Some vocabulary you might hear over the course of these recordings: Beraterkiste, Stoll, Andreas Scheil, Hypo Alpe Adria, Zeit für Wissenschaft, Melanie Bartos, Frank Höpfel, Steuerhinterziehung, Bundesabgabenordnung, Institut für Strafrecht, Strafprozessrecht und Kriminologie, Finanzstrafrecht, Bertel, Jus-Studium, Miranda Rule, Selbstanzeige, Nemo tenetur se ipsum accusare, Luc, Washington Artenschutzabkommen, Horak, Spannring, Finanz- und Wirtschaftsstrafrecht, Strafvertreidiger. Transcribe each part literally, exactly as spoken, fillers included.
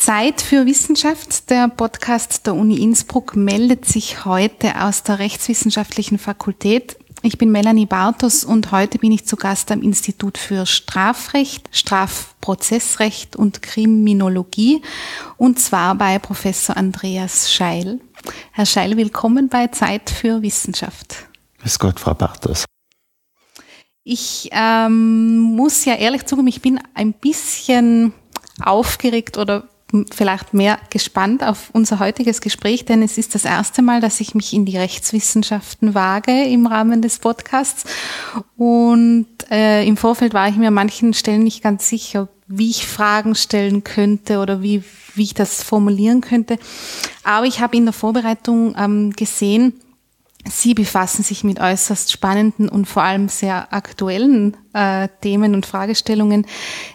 Zeit für Wissenschaft, der Podcast der Uni Innsbruck, meldet sich heute aus der Rechtswissenschaftlichen Fakultät. Ich bin Melanie Bartos und heute bin ich zu Gast am Institut für Strafrecht, Strafprozessrecht und Kriminologie und zwar bei Professor Andreas Scheil. Herr Scheil, willkommen bei Zeit für Wissenschaft. Grüß Gott, Frau Bartos. Ich ähm, muss ja ehrlich zugeben, ich bin ein bisschen aufgeregt oder vielleicht mehr gespannt auf unser heutiges Gespräch, denn es ist das erste Mal, dass ich mich in die Rechtswissenschaften wage im Rahmen des Podcasts und äh, im Vorfeld war ich mir an manchen Stellen nicht ganz sicher, wie ich Fragen stellen könnte oder wie, wie ich das formulieren könnte, aber ich habe in der Vorbereitung ähm, gesehen, Sie befassen sich mit äußerst spannenden und vor allem sehr aktuellen äh, Themen und Fragestellungen.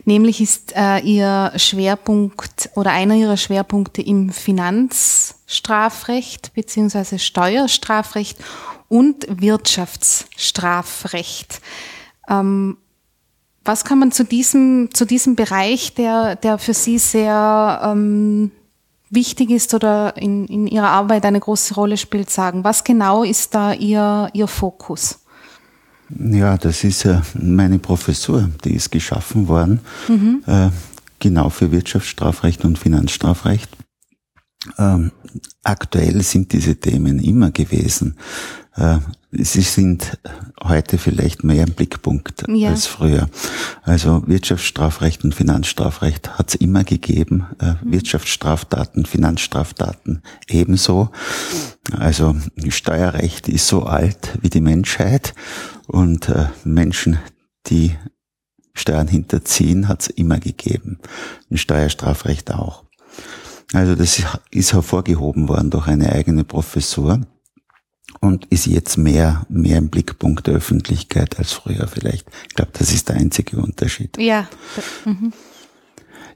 Nämlich ist äh, Ihr Schwerpunkt oder einer Ihrer Schwerpunkte im Finanzstrafrecht bzw. Steuerstrafrecht und Wirtschaftsstrafrecht. Ähm, was kann man zu diesem, zu diesem Bereich, der, der für Sie sehr ähm, wichtig ist oder in, in Ihrer Arbeit eine große Rolle spielt, sagen. Was genau ist da Ihr, Ihr Fokus? Ja, das ist ja meine Professur, die ist geschaffen worden, mhm. äh, genau für Wirtschaftsstrafrecht und Finanzstrafrecht. Ähm, aktuell sind diese Themen immer gewesen. Äh, sie sind heute vielleicht mehr im Blickpunkt ja. als früher. Also Wirtschaftsstrafrecht und Finanzstrafrecht hat es immer gegeben. Äh, mhm. Wirtschaftsstraftaten, Finanzstraftaten ebenso. Also Steuerrecht ist so alt wie die Menschheit und äh, Menschen, die Steuern hinterziehen, hat es immer gegeben. Ein Steuerstrafrecht auch. Also das ist hervorgehoben worden durch eine eigene Professur und ist jetzt mehr mehr im Blickpunkt der Öffentlichkeit als früher vielleicht. Ich glaube, das ist der einzige Unterschied. Ja. Mhm.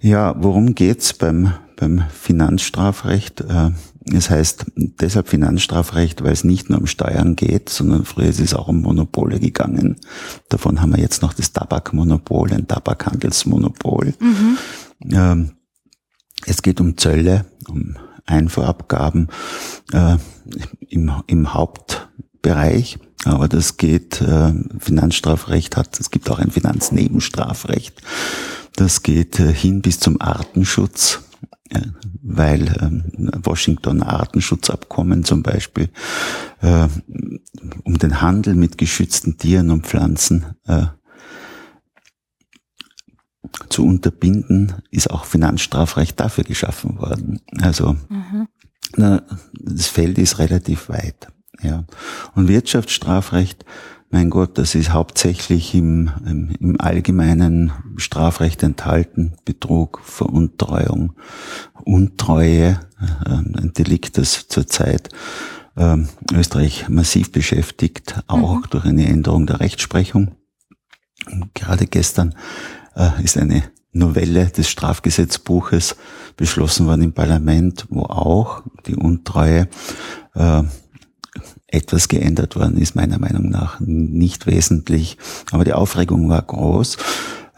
Ja, worum geht's beim beim Finanzstrafrecht? Es heißt deshalb Finanzstrafrecht, weil es nicht nur um Steuern geht, sondern früher ist es auch um Monopole gegangen. Davon haben wir jetzt noch das Tabakmonopol, ein Tabakhandelsmonopol. Mhm. Ähm, Es geht um Zölle, um Einfuhrabgaben äh, im, im Hauptbereich, aber das geht, äh, Finanzstrafrecht hat, es gibt auch ein Finanznebenstrafrecht, das geht äh, hin bis zum Artenschutz, äh, weil äh, Washington Artenschutzabkommen zum Beispiel äh, um den Handel mit geschützten Tieren und Pflanzen äh, zu unterbinden, ist auch Finanzstrafrecht dafür geschaffen worden. Also mhm. na, das Feld ist relativ weit. Ja. Und Wirtschaftsstrafrecht, mein Gott, das ist hauptsächlich im, im, im allgemeinen Strafrecht enthalten. Betrug, Veruntreuung, Untreue, äh, ein Delikt, das zurzeit äh, Österreich massiv beschäftigt, auch mhm. durch eine Änderung der Rechtsprechung. Und gerade gestern ist eine Novelle des Strafgesetzbuches beschlossen worden im Parlament, wo auch die Untreue äh, etwas geändert worden ist, meiner Meinung nach nicht wesentlich. Aber die Aufregung war groß.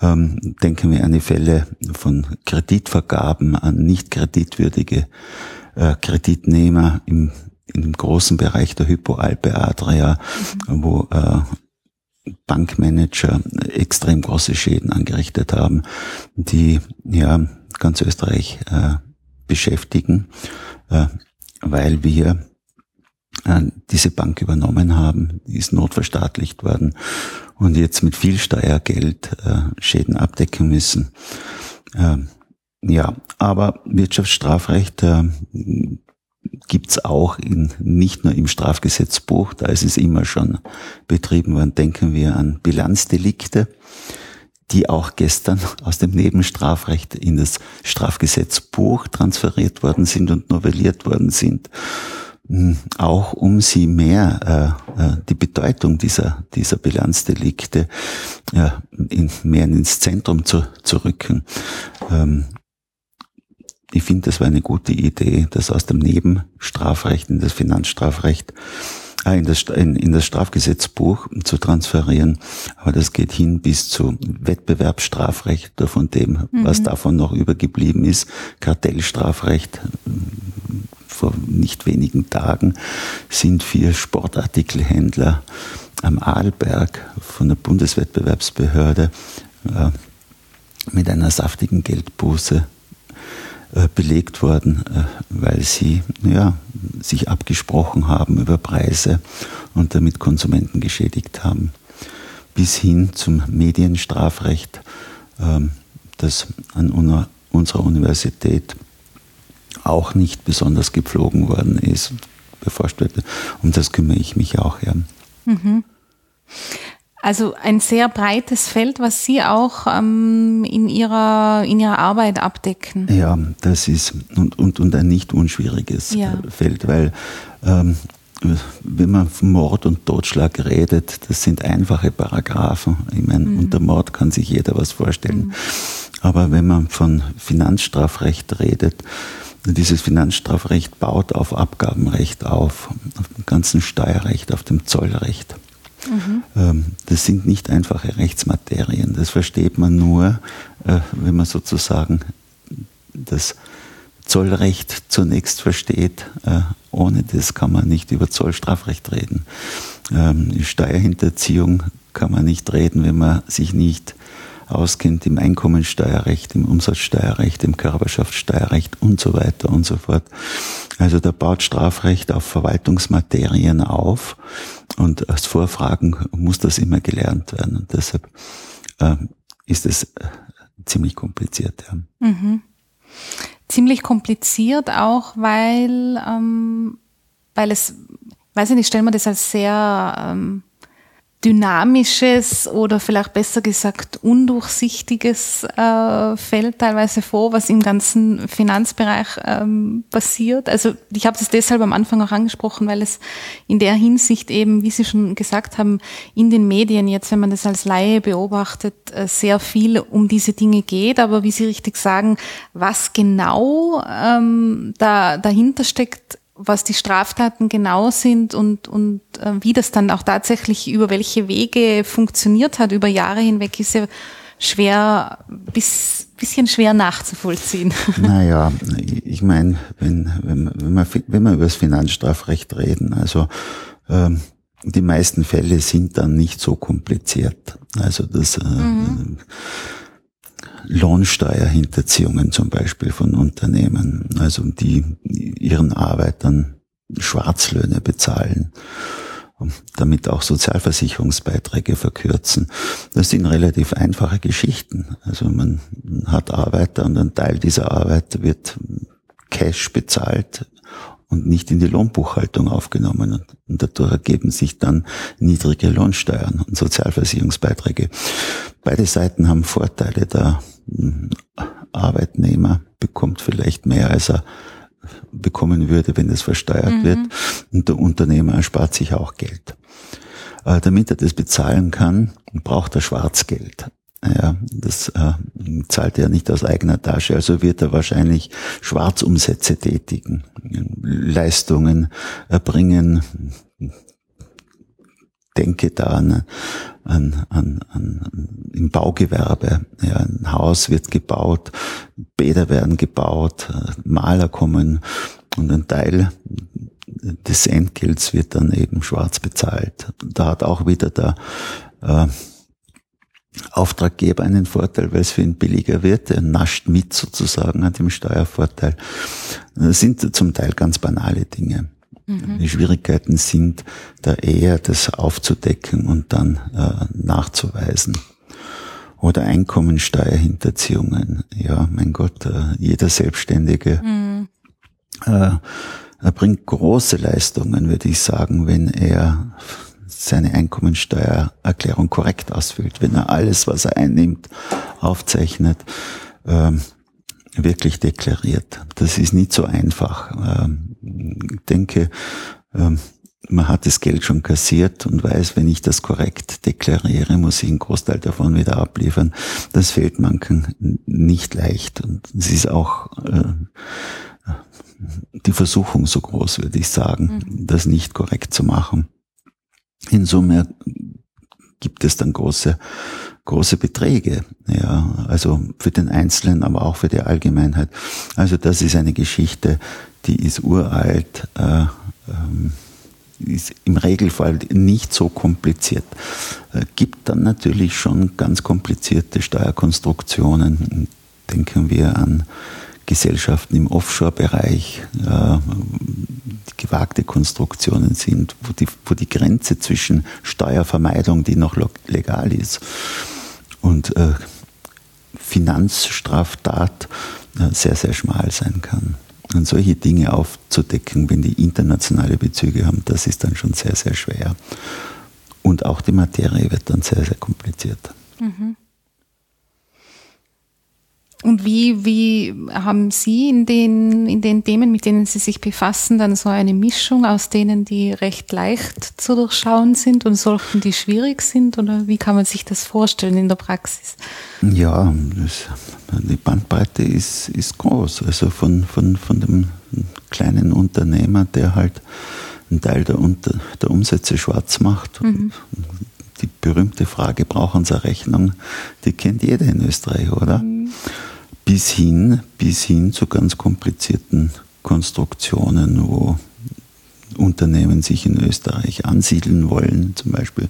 Ähm, denken wir an die Fälle von Kreditvergaben an nicht kreditwürdige äh, Kreditnehmer im, in dem großen Bereich der Hypo Alpe Adria, mhm. wo äh, Bankmanager extrem große Schäden angerichtet haben, die ja ganz Österreich äh, beschäftigen, äh, weil wir äh, diese Bank übernommen haben, die ist notverstaatlicht worden und jetzt mit viel Steuergeld äh, Schäden abdecken müssen. Äh, ja, aber Wirtschaftsstrafrecht äh, gibt's auch in, nicht nur im Strafgesetzbuch, da ist es immer schon betrieben worden. Denken wir an Bilanzdelikte, die auch gestern aus dem Nebenstrafrecht in das Strafgesetzbuch transferiert worden sind und novelliert worden sind. Auch um sie mehr äh, die Bedeutung dieser dieser Bilanzdelikte äh, in, mehr ins Zentrum zu, zu rücken. Ähm, Ich finde, das war eine gute Idee, das aus dem Nebenstrafrecht in das Finanzstrafrecht ah, in, das, in, in das Strafgesetzbuch zu transferieren. Aber das geht hin bis zu Wettbewerbsstrafrecht, von dem, mhm. was davon noch übergeblieben ist, Kartellstrafrecht. Vor nicht wenigen Tagen sind vier Sportartikelhändler am Arlberg von der Bundeswettbewerbsbehörde äh, mit einer saftigen Geldbuße äh, belegt worden, äh, weil sie ja, sich abgesprochen haben über Preise und damit Konsumenten geschädigt haben. Bis hin zum Medienstrafrecht, äh, das an una- unserer Universität auch nicht besonders gepflogen worden ist, beforscht wird. Um das kümmere ich mich auch, ja. Mhm. Also ein sehr breites Feld, was Sie auch ähm, in ihrer in ihrer Arbeit abdecken. Ja, das ist und und und ein nicht unschwieriges ja. Feld, weil ähm, wenn man von Mord und Totschlag redet, das sind einfache Paragraphen. Ich meine, mhm. unter Mord kann sich jeder was vorstellen. Mhm. Aber wenn man von Finanzstrafrecht redet, dieses Finanzstrafrecht baut auf Abgabenrecht auf, auf dem ganzen Steuerrecht, auf dem Zollrecht. Mhm. Das sind nicht einfache Rechtsmaterien. Das versteht man nur, wenn man sozusagen das Zollrecht zunächst versteht. Ohne das kann man nicht über Zollstrafrecht reden. Steuerhinterziehung kann man nicht reden, wenn man sich nicht auskennt im Einkommensteuerrecht, im Umsatzsteuerrecht, im Körperschaftssteuerrecht und so weiter und so fort. Also da baut Strafrecht auf Verwaltungsmaterien auf und als Vorfragen muss das immer gelernt werden. Und deshalb äh, ist es äh, ziemlich kompliziert. Ja. Mhm. Ziemlich kompliziert auch, weil, ähm, weil es, weiß ich nicht, stellen wir das als sehr... Ähm dynamisches oder vielleicht besser gesagt undurchsichtiges äh, Feld teilweise vor, was im ganzen Finanzbereich ähm, passiert. Also ich habe es deshalb am Anfang auch angesprochen, weil es in der Hinsicht eben, wie Sie schon gesagt haben, in den Medien jetzt, wenn man das als Laie beobachtet, äh, sehr viel um diese Dinge geht. Aber wie Sie richtig sagen, was genau ähm, da dahinter steckt, was die Straftaten genau sind und, und äh, wie das dann auch tatsächlich über welche Wege funktioniert hat über Jahre hinweg, ist ja schwer, bis, bisschen schwer nachzuvollziehen. Naja, ich meine, wenn, wenn, wenn, man, wenn man über das Finanzstrafrecht reden, also ähm, die meisten Fälle sind dann nicht so kompliziert. Also das äh, mhm. Lohnsteuerhinterziehungen zum Beispiel von Unternehmen, also die ihren Arbeitern Schwarzlöhne bezahlen und damit auch Sozialversicherungsbeiträge verkürzen. Das sind relativ einfache Geschichten. Also man hat Arbeiter und ein Teil dieser Arbeit wird Cash bezahlt und nicht in die Lohnbuchhaltung aufgenommen. Und dadurch ergeben sich dann niedrige Lohnsteuern und Sozialversicherungsbeiträge. Beide Seiten haben Vorteile. Der Arbeitnehmer bekommt vielleicht mehr, als er bekommen würde, wenn es versteuert mhm. wird. Und der Unternehmer erspart sich auch Geld. Aber damit er das bezahlen kann, braucht er Schwarzgeld. Ja, das äh, zahlt er nicht aus eigener Tasche, also wird er wahrscheinlich Schwarzumsätze tätigen, Leistungen erbringen. Denke da an, an, an, an im Baugewerbe. Ja, ein Haus wird gebaut, Bäder werden gebaut, Maler kommen und ein Teil des Entgelts wird dann eben schwarz bezahlt. Da hat auch wieder der äh, Auftraggeber einen Vorteil, weil es für ihn billiger wird. Er nascht mit sozusagen an dem Steuervorteil. Das sind zum Teil ganz banale Dinge. Mhm. Die Schwierigkeiten sind da eher, das aufzudecken und dann äh, nachzuweisen. Oder Einkommensteuerhinterziehungen. Ja, mein Gott, äh, jeder Selbstständige mhm. äh, er bringt große Leistungen, würde ich sagen, wenn er seine Einkommensteuererklärung korrekt ausfüllt, wenn er alles, was er einnimmt, aufzeichnet, ähm, wirklich deklariert. Das ist nicht so einfach. Ähm, ich denke, ähm, man hat das Geld schon kassiert und weiß, wenn ich das korrekt deklariere, muss ich einen Großteil davon wieder abliefern. Das fällt manchen nicht leicht. Und es ist auch äh, die Versuchung so groß, würde ich sagen, mhm. das nicht korrekt zu machen. In Summe gibt es dann große, große Beträge, ja, also für den Einzelnen, aber auch für die Allgemeinheit. Also das ist eine Geschichte, die ist uralt, äh, ähm, ist im Regelfall nicht so kompliziert. Äh, gibt dann natürlich schon ganz komplizierte Steuerkonstruktionen. Denken wir an Gesellschaften im Offshore-Bereich, äh, gewagte Konstruktionen sind, wo die, wo die Grenze zwischen Steuervermeidung, die noch legal ist, und äh, Finanzstraftat äh, sehr, sehr schmal sein kann. Und solche Dinge aufzudecken, wenn die internationale Bezüge haben, das ist dann schon sehr, sehr schwer. Und auch die Materie wird dann sehr, sehr kompliziert. Mhm. Und wie, wie haben Sie in den, in den Themen, mit denen Sie sich befassen, dann so eine Mischung aus denen, die recht leicht zu durchschauen sind und solchen, die schwierig sind? Oder wie kann man sich das vorstellen in der Praxis? Ja, das, die Bandbreite ist, ist groß. Also von, von, von dem kleinen Unternehmer, der halt einen Teil der, Unter, der Umsätze schwarz macht. Mhm. Die berühmte Frage, brauchen Sie eine Rechnung? Die kennt jeder in Österreich, oder? Mhm. Bis hin, bis hin zu ganz komplizierten Konstruktionen, wo Unternehmen sich in Österreich ansiedeln wollen, zum Beispiel,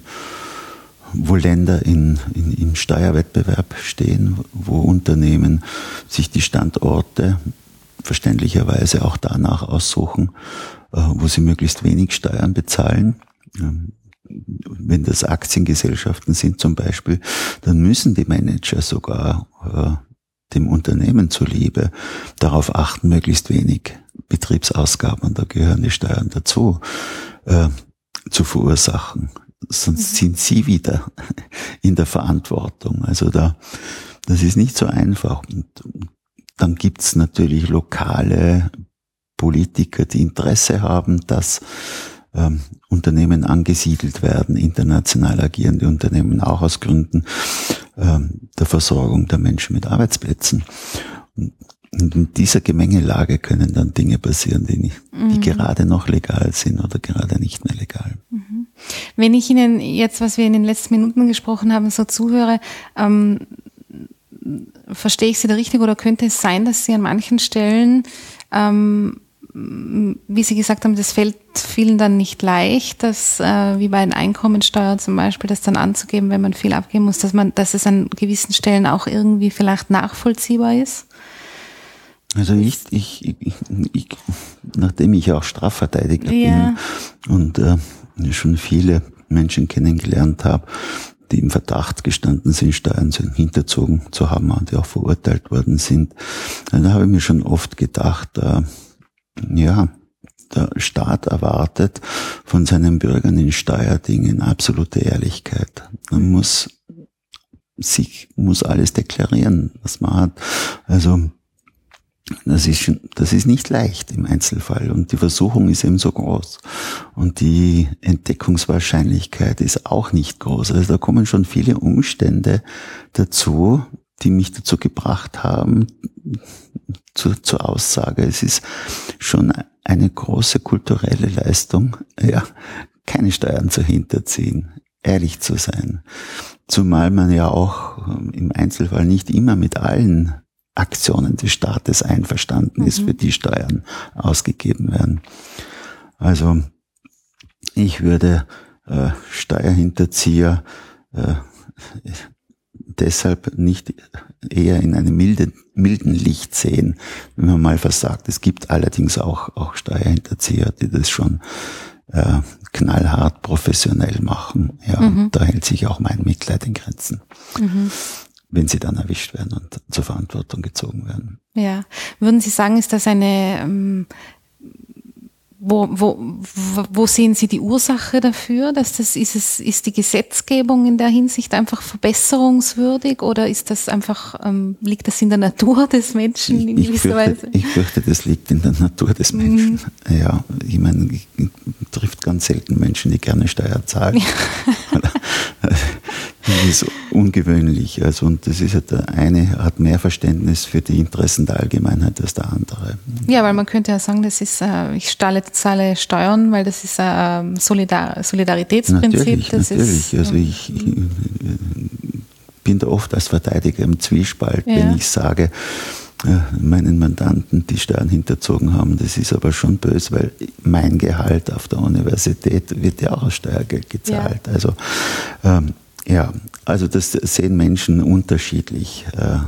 wo Länder in, in, im Steuerwettbewerb stehen, wo Unternehmen sich die Standorte verständlicherweise auch danach aussuchen, wo sie möglichst wenig Steuern bezahlen. Wenn das Aktiengesellschaften sind zum Beispiel, dann müssen die Manager sogar äh, dem Unternehmen zuliebe darauf achten, möglichst wenig Betriebsausgaben, und da gehören die Steuern dazu, äh, zu verursachen. Sonst mhm. sind sie wieder in der Verantwortung. Also da, das ist nicht so einfach. Und dann gibt's natürlich lokale Politiker, die Interesse haben, dass Ähm, Unternehmen angesiedelt werden, international agierende Unternehmen auch aus Gründen ähm, der Versorgung der Menschen mit Arbeitsplätzen. Und in dieser Gemengelage können dann Dinge passieren, die, nicht, mhm. die gerade noch legal sind oder gerade nicht mehr legal. Mhm. Wenn ich Ihnen jetzt, was wir in den letzten Minuten gesprochen haben, so zuhöre, ähm, verstehe ich Sie da richtig, oder könnte es sein, dass Sie an manchen Stellen ähm, wie Sie gesagt haben, das fällt vielen dann nicht leicht, dass, äh, wie bei den Einkommensteuern zum Beispiel, das dann anzugeben, wenn man viel abgeben muss, dass man, dass es an gewissen Stellen auch irgendwie vielleicht nachvollziehbar ist? Also ich, ich, ich, ich nachdem ich auch Strafverteidiger ja. bin und äh, schon viele Menschen kennengelernt habe, die im Verdacht gestanden sind, Steuern hinterzogen zu haben und die auch verurteilt worden sind, da habe ich mir schon oft gedacht, äh, ja, der Staat erwartet von seinen Bürgern in Steuerdingen absolute Ehrlichkeit. Man muss sich, muss alles deklarieren, was man hat. Also, das ist schon, das ist nicht leicht im Einzelfall. Und die Versuchung ist eben so groß. Und die Entdeckungswahrscheinlichkeit ist auch nicht groß. Also da kommen schon viele Umstände dazu, die mich dazu gebracht haben, zu, zur Aussage, es ist schon eine große kulturelle Leistung, ja, keine Steuern zu hinterziehen, ehrlich zu sein. Zumal man ja auch im Einzelfall nicht immer mit allen Aktionen des Staates einverstanden mhm. ist, für die Steuern ausgegeben werden. Also ich würde äh, Steuerhinterzieher äh, deshalb nicht eher in einem milden, milden Licht sehen, wenn man mal versagt. Es gibt allerdings auch, auch Steuerhinterzieher, die das schon äh, knallhart professionell machen. Ja, mhm. Da hält sich auch mein Mitleid in Grenzen, mhm. wenn sie dann erwischt werden und zur Verantwortung gezogen werden. Ja, würden Sie sagen, ist das eine... Ähm Wo, wo, wo sehen Sie die Ursache dafür, dass das ist es ist die Gesetzgebung in der Hinsicht einfach verbesserungswürdig, oder ist das einfach ähm, liegt das in der Natur des Menschen ich, in gewisser ich fürchte, Weise? Ich fürchte, das liegt in der Natur des Menschen. Mhm. Ja, ich meine, ich, ich trifft ganz selten Menschen, die gerne Steuern zahlen. Ja. Das ist so. ungewöhnlich. Also, und das ist ja, der eine hat mehr Verständnis für die Interessen der Allgemeinheit als der andere. Ja, weil man könnte ja sagen, das ist, äh, ich zahle, zahle Steuern, weil das ist ein äh, Solidar- Solidaritätsprinzip. Natürlich, das natürlich. Ist, also ich, ich bin da oft als Verteidiger im Zwiespalt, ja. Wenn ich sage, meinen Mandanten, die Steuern hinterzogen haben, das ist aber schon böse, weil mein Gehalt auf der Universität wird ja auch aus Steuergeld gezahlt. Ja. Also ähm, ja, also das sehen Menschen unterschiedlich. Äh,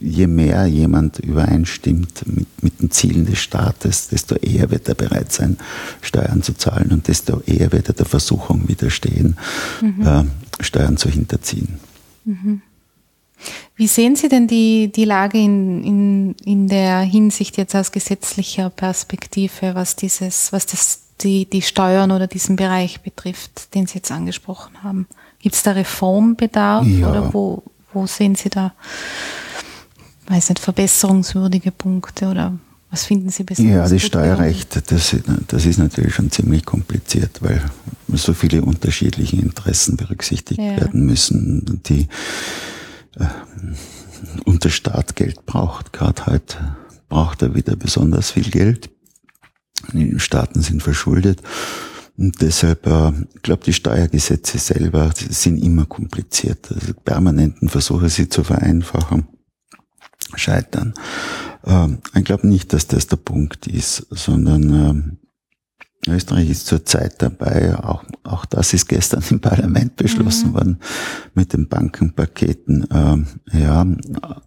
je mehr jemand übereinstimmt mit, mit den Zielen des Staates, desto eher wird er bereit sein, Steuern zu zahlen und desto eher wird er der Versuchung widerstehen, mhm. äh, Steuern zu hinterziehen. Mhm. Wie sehen Sie denn die, die Lage in, in, in der Hinsicht jetzt aus gesetzlicher Perspektive, was dieses, was das, die, die Steuern oder diesen Bereich betrifft, den Sie jetzt angesprochen haben? Gibt es da Reformbedarf ja. oder wo, wo sehen Sie da, weiß nicht, verbesserungswürdige Punkte oder was finden Sie besonders? Ja, das gut Steuerrecht, das, das ist natürlich schon ziemlich kompliziert, weil so viele unterschiedliche Interessen berücksichtigt ja. werden müssen, die unser Staat Geld braucht. Gerade heute braucht er wieder besonders viel Geld. Die Staaten sind verschuldet. Und deshalb, ich glaube, die Steuergesetze selber sind immer kompliziert. Also permanenten Versuche, sie zu vereinfachen, scheitern. Ich glaube nicht, dass das der Punkt ist, sondern Österreich ist zurzeit dabei, auch, auch das ist gestern im Parlament beschlossen mhm. worden, mit den Bankenpaketen, äh, ja,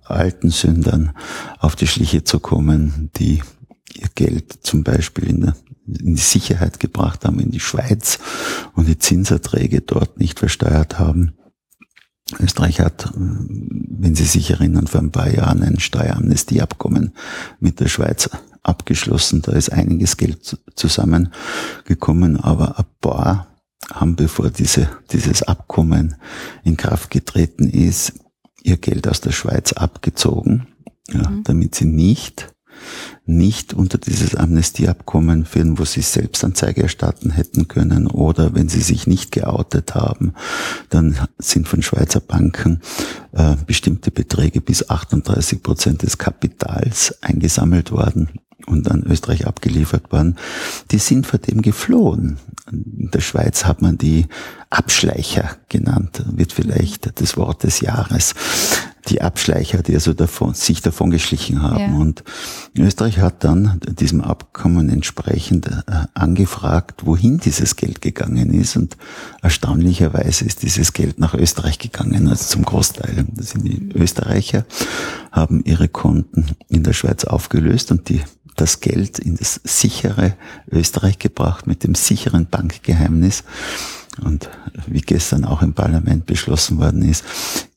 alten Sündern auf die Schliche zu kommen, die ihr Geld zum Beispiel in, der, in die Sicherheit gebracht haben, in die Schweiz und die Zinserträge dort nicht versteuert haben. Österreich hat, wenn Sie sich erinnern, vor ein paar Jahren ein Steueramnestieabkommen mit der Schweiz abgeschlossen. Da ist einiges Geld zusammengekommen, aber ein paar haben, bevor diese, dieses Abkommen in Kraft getreten ist, ihr Geld aus der Schweiz abgezogen, ja, mhm. damit sie nicht, nicht unter dieses Amnestieabkommen führen, wo sie Selbstanzeige erstatten hätten können oder wenn sie sich nicht geoutet haben, dann sind von Schweizer Banken äh, bestimmte Beträge bis achtunddreißig Prozent des Kapitals eingesammelt worden und an Österreich abgeliefert worden. Die sind vor dem geflohen. In der Schweiz hat man die Abschleicher genannt, wird vielleicht das Wort des Jahres. Die Abschleicher, die also davon, sich davon geschlichen haben. Ja. Und Österreich hat dann diesem Abkommen entsprechend äh, angefragt, wohin dieses Geld gegangen ist. Und erstaunlicherweise ist dieses Geld nach Österreich gegangen, also zum Großteil. Das sind die Österreicher, haben ihre Konten in der Schweiz aufgelöst und die das Geld in das sichere Österreich gebracht mit dem sicheren Bankgeheimnis. Und wie gestern auch im Parlament beschlossen worden ist,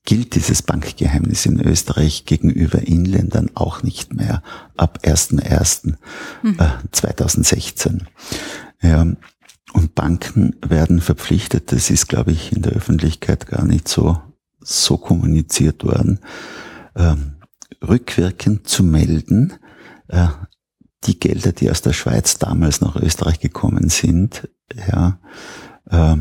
gilt dieses Bankgeheimnis in Österreich gegenüber Inländern auch nicht mehr ab erster Januar zweitausendsechzehn. Ja, und Banken werden verpflichtet, das ist, glaube ich, in der Öffentlichkeit gar nicht so, so kommuniziert worden, äh, rückwirkend zu melden, äh, die Gelder, die aus der Schweiz damals nach Österreich gekommen sind, ja, äh,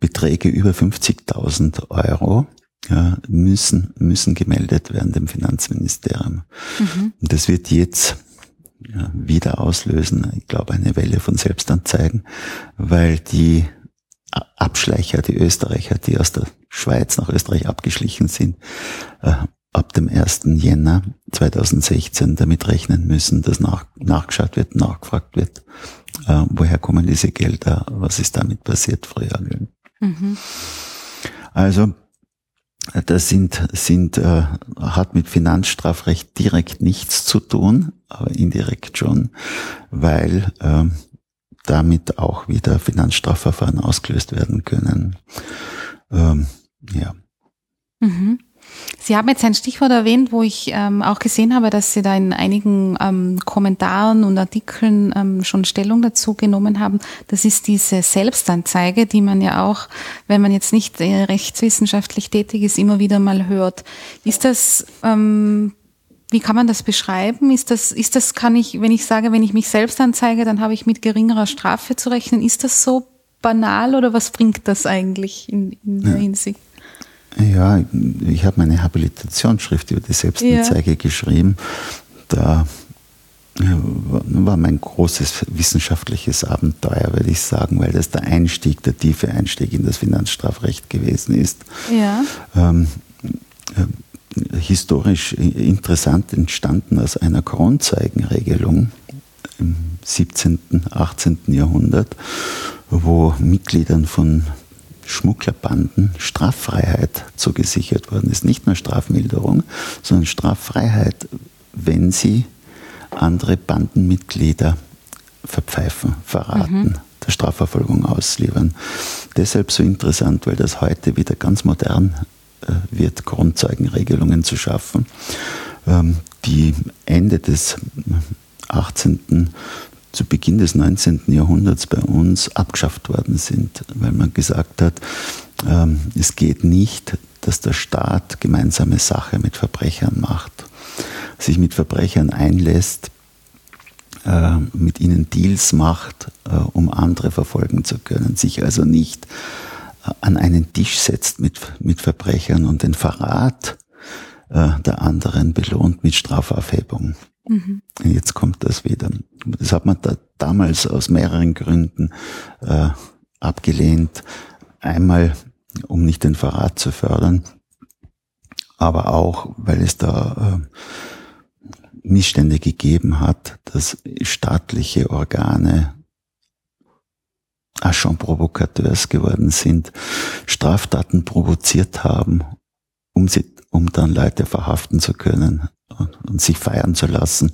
Beträge über fünfzigtausend Euro ja, müssen müssen gemeldet werden dem Finanzministerium. Mhm. Und das wird jetzt ja, wieder auslösen, ich glaube, eine Welle von Selbstanzeigen, weil die Abschleicher, die Österreicher, die aus der Schweiz nach Österreich abgeschlichen sind, äh, ab dem ersten Jänner zweitausendsechzehn damit rechnen müssen, dass nach, nachgeschaut wird, nachgefragt wird, äh, woher kommen diese Gelder, was ist damit passiert früher. Mhm. Also das sind, sind äh, hat mit Finanzstrafrecht direkt nichts zu tun, aber indirekt schon, weil äh, damit auch wieder Finanzstrafverfahren ausgelöst werden können. Ähm, ja. Mhm. Sie haben jetzt ein Stichwort erwähnt, wo ich ähm, auch gesehen habe, dass Sie da in einigen ähm, Kommentaren und Artikeln ähm, schon Stellung dazu genommen haben. Das ist diese Selbstanzeige, die man ja auch, wenn man jetzt nicht äh, rechtswissenschaftlich tätig ist, immer wieder mal hört. Ist das, ähm, wie kann man das beschreiben? Ist das, ist das, kann ich, wenn ich sage, wenn ich mich selbst anzeige, dann habe ich mit geringerer Strafe zu rechnen. Ist das so banal oder was bringt das eigentlich in, in der Hinsicht? Ja, ich habe meine Habilitationsschrift über die Selbstanzeige ja. geschrieben. Da war mein großes wissenschaftliches Abenteuer, würde ich sagen, weil das der Einstieg, der tiefe Einstieg in das Finanzstrafrecht gewesen ist. Ja. Ähm, äh, historisch interessant entstanden aus einer Kronzeugenregelung im siebzehnten, achtzehnten Jahrhundert, wo Mitgliedern von Schmugglerbanden Straffreiheit zugesichert worden ist. Nicht nur Strafmilderung, sondern Straffreiheit, wenn sie andere Bandenmitglieder verpfeifen, verraten, mhm. der Strafverfolgung ausliefern. Deshalb so interessant, weil das heute wieder ganz modern äh, wird, Kronzeugenregelungen zu schaffen, ähm, die Ende des achtzehnten zu Beginn des neunzehnten Jahrhunderts bei uns abgeschafft worden sind, weil man gesagt hat, ähm, es geht nicht, dass der Staat gemeinsame Sache mit Verbrechern macht, sich mit Verbrechern einlässt, äh, mit ihnen Deals macht, äh, um andere verfolgen zu können, sich also nicht äh, an einen Tisch setzt mit, mit Verbrechern und den Verrat äh, der anderen belohnt mit Strafaufhebung. Mhm. Jetzt kommt das wieder. Das hat man da damals aus mehreren Gründen äh, abgelehnt. Einmal, um nicht den Verrat zu fördern, aber auch, weil es da äh, Missstände gegeben hat, dass staatliche Organe auch schon Provokateurs geworden sind, Straftaten provoziert haben, um, sie, um dann Leute verhaften zu können und, und sich feiern zu lassen.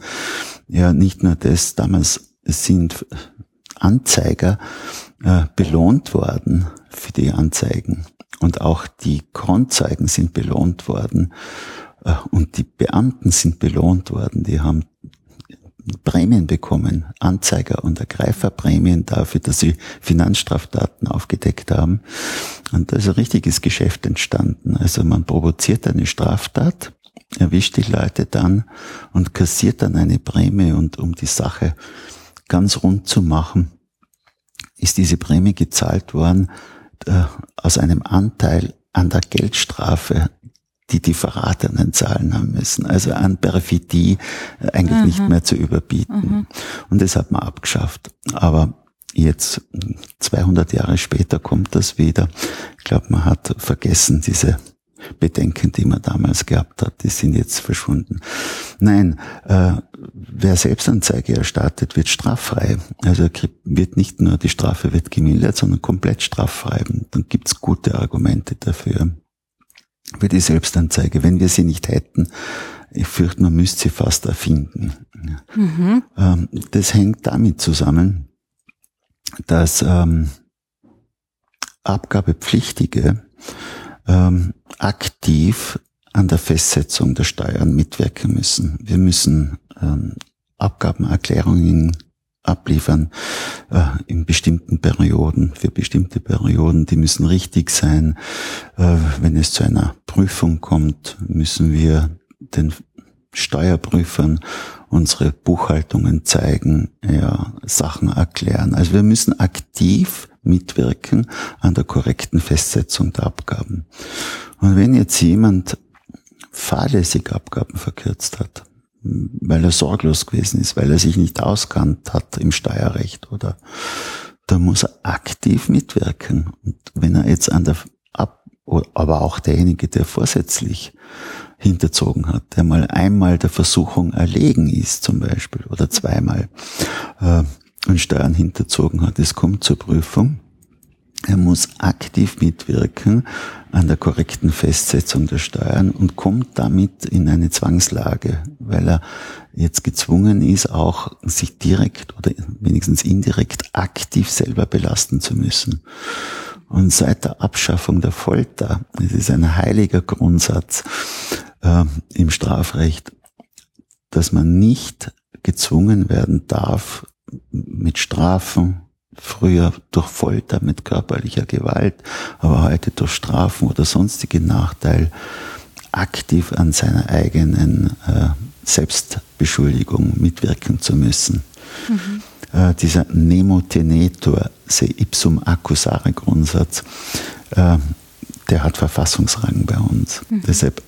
Ja, nicht nur das, damals sind Anzeiger äh, belohnt worden für die Anzeigen. Und auch die Kronzeugen sind belohnt worden und die Beamten sind belohnt worden. Die haben Prämien bekommen, Anzeiger- und Ergreiferprämien dafür, dass sie Finanzstraftaten aufgedeckt haben. Und da ist ein richtiges Geschäft entstanden. Also man provoziert eine Straftat, erwischt die Leute dann und kassiert dann eine Prämie. Und um die Sache ganz rund zu machen, ist diese Prämie gezahlt worden, aus einem Anteil an der Geldstrafe, die die Verratenen zahlen haben müssen. Also an Perfidie eigentlich Aha. nicht mehr zu überbieten. Aha. Und das hat man abgeschafft. Aber jetzt, zweihundert Jahre später, kommt das wieder. Ich glaube, man hat vergessen, diese Bedenken, die man damals gehabt hat, die sind jetzt verschwunden. Nein, äh, wer Selbstanzeige erstattet, wird straffrei. Also wird nicht nur die Strafe wird gemildert, sondern komplett straffrei. Dann gibt's gute Argumente dafür. Für die Selbstanzeige, wenn wir sie nicht hätten, ich fürchte, man müsste sie fast erfinden. Mhm. Ähm, das hängt damit zusammen, dass ähm, Abgabepflichtige Ähm, aktiv an der Festsetzung der Steuern mitwirken müssen. Wir müssen ähm, Abgabenerklärungen abliefern äh, in bestimmten Perioden, für bestimmte Perioden, die müssen richtig sein. Äh, wenn es zu einer Prüfung kommt, müssen wir den Steuerprüfern unsere Buchhaltungen zeigen, ja, Sachen erklären. Also wir müssen aktiv mitwirken an der korrekten Festsetzung der Abgaben. Und wenn jetzt jemand fahrlässig Abgaben verkürzt hat, weil er sorglos gewesen ist, weil er sich nicht auskannt hat im Steuerrecht, oder da muss er aktiv mitwirken. Und wenn er jetzt an der Ab- aber auch derjenige, der vorsätzlich hinterzogen hat, der mal einmal der Versuchung erlegen ist zum Beispiel oder zweimal äh, und Steuern hinterzogen hat, es kommt zur Prüfung, er muss aktiv mitwirken an der korrekten Festsetzung der Steuern und kommt damit in eine Zwangslage, weil er jetzt gezwungen ist, auch sich direkt oder wenigstens indirekt aktiv selber belasten zu müssen. Und seit der Abschaffung der Folter, das ist ein heiliger Grundsatz äh, im Strafrecht, dass man nicht gezwungen werden darf, mit Strafen, früher durch Folter, mit körperlicher Gewalt, aber heute durch Strafen oder sonstige Nachteil, aktiv an seiner eigenen äh, Selbstbeschuldigung mitwirken zu müssen. Mhm. Äh, dieser Nemo tenetur se ipsum accusare Grundsatz, äh, der hat Verfassungsrang bei uns. Mhm. Deshalb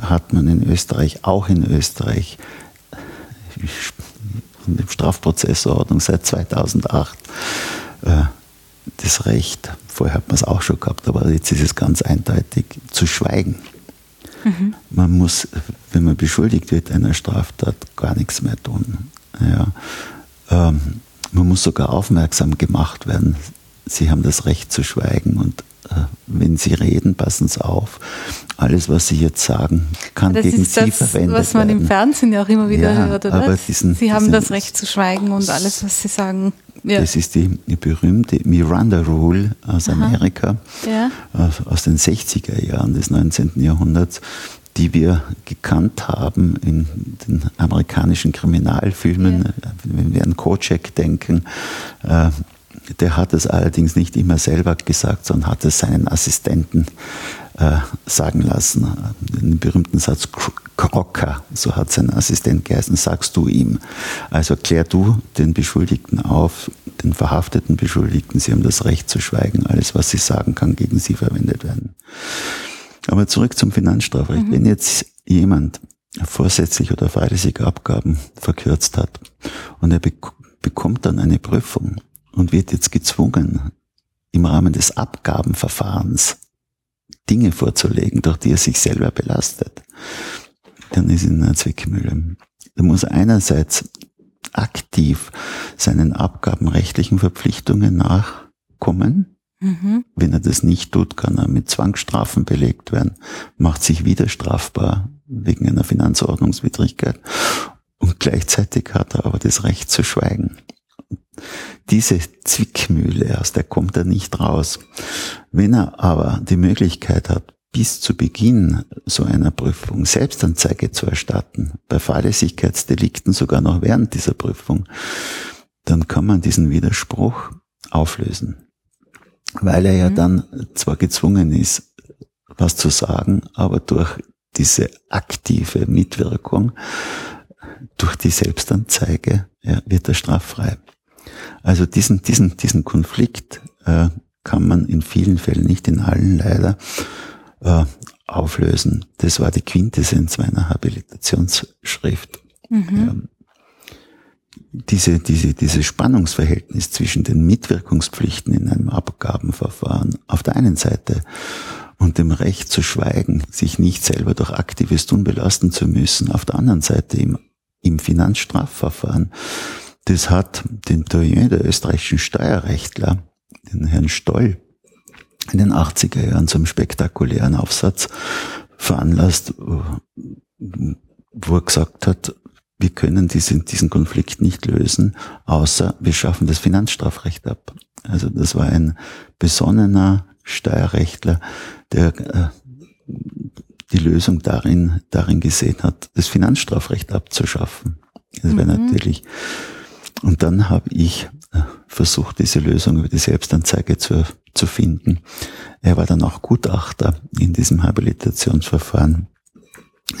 hat man in Österreich, auch in Österreich, in der Strafprozessordnung seit zweitausendacht äh, das Recht, vorher hat man es auch schon gehabt, aber jetzt ist es ganz eindeutig, zu schweigen. Mhm. Man muss, wenn man beschuldigt wird einer Straftat, gar nichts mehr tun. Ja. Ähm, man muss sogar aufmerksam gemacht werden, sie haben das Recht zu schweigen und wenn Sie reden, passen Sie auf. Alles, was Sie jetzt sagen, kann das gegen Sie verwendet werden. Das ist das, was man werden. Im Fernsehen ja auch immer wieder ja, hört, oder? Diesen, Sie haben diesen, das Recht zu schweigen und alles, was Sie sagen. Ja. Das ist die berühmte Miranda Rule aus Aha. Amerika, ja. aus den sechziger Jahren des neunzehnten Jahrhunderts, die wir gekannt haben in den amerikanischen Kriminalfilmen, ja. wenn wir an Kocek denken. Äh, Der hat es allerdings nicht immer selber gesagt, sondern hat es seinen Assistenten äh, sagen lassen. Den berühmten Satz Crocker, so hat sein Assistent geheißen, sagst du ihm. Also klär du den Beschuldigten auf, den verhafteten Beschuldigten, sie haben das Recht zu schweigen. Alles, was sie sagen, kann gegen sie verwendet werden. Aber zurück zum Finanzstrafrecht. Mhm. Wenn jetzt jemand vorsätzlich oder fahrlässig Abgaben verkürzt hat und er bek- bekommt dann eine Prüfung, und wird jetzt gezwungen, im Rahmen des Abgabenverfahrens Dinge vorzulegen, durch die er sich selber belastet, dann ist er in einer Zwickmühle. Er muss einerseits aktiv seinen abgabenrechtlichen Verpflichtungen nachkommen. Mhm. Wenn er das nicht tut, kann er mit Zwangsstrafen belegt werden, macht sich wieder strafbar wegen einer Finanzordnungswidrigkeit. Und gleichzeitig hat er aber das Recht zu schweigen. Diese Zwickmühle, aus der kommt er nicht raus. Wenn er aber die Möglichkeit hat, bis zu Beginn so einer Prüfung Selbstanzeige zu erstatten, bei Fahrlässigkeitsdelikten sogar noch während dieser Prüfung, dann kann man diesen Widerspruch auflösen. Weil er ja mhm. dann zwar gezwungen ist, was zu sagen, aber durch diese aktive Mitwirkung, durch die Selbstanzeige, ja, wird er straffrei. Also diesen, diesen, diesen Konflikt äh, kann man in vielen Fällen, nicht in allen leider, äh, auflösen. Das war die Quintessenz meiner Habilitationsschrift. Mhm. Ja. Diese, diese, dieses Spannungsverhältnis zwischen den Mitwirkungspflichten in einem Abgabenverfahren auf der einen Seite und dem Recht zu schweigen, sich nicht selber durch aktives Tun belasten zu müssen, auf der anderen Seite im, im Finanzstrafverfahren, das hat den Doyen der österreichischen Steuerrechtler, den Herrn Stoll, in den achtziger Jahren zum spektakulären Aufsatz veranlasst, wo er gesagt hat, wir können diesen, diesen Konflikt nicht lösen, außer wir schaffen das Finanzstrafrecht ab. Also das war ein besonnener Steuerrechtler, der äh, die Lösung darin, darin gesehen hat, das Finanzstrafrecht abzuschaffen. Das wäre mhm. natürlich... Und dann habe ich versucht, diese Lösung über die Selbstanzeige zu, zu finden. Er war dann auch Gutachter in diesem Habilitationsverfahren,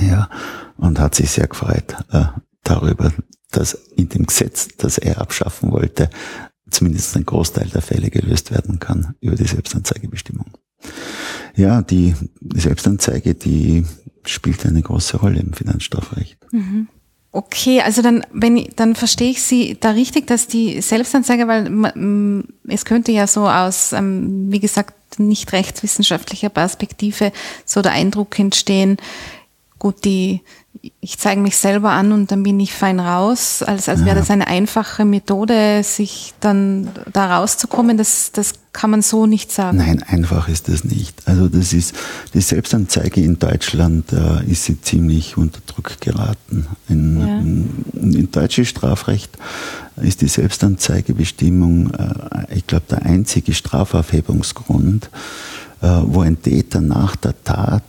ja, und hat sich sehr gefreut äh, darüber, dass in dem Gesetz, das er abschaffen wollte, zumindest ein Großteil der Fälle gelöst werden kann über die Selbstanzeigebestimmung. Ja, die Selbstanzeige, die spielt eine große Rolle im Finanzstrafrecht. Mhm. Okay, also dann, wenn, dann verstehe ich Sie da richtig, dass die Selbstanzeige, weil es könnte ja so aus, wie gesagt, nicht rechtswissenschaftlicher Perspektive so der Eindruck entstehen, gut, die, ich zeige mich selber an und dann bin ich fein raus, als, als wäre das eine einfache Methode, sich dann da rauszukommen, das, das kann man so nicht sagen. Nein, einfach ist das nicht. Also das ist, die Selbstanzeige in Deutschland äh, ist sie ziemlich unter Druck geraten. In, ja. in, in deutschem Strafrecht ist die Selbstanzeigebestimmung, äh, ich glaube, der einzige Strafaufhebungsgrund, äh, wo ein Täter nach der Tat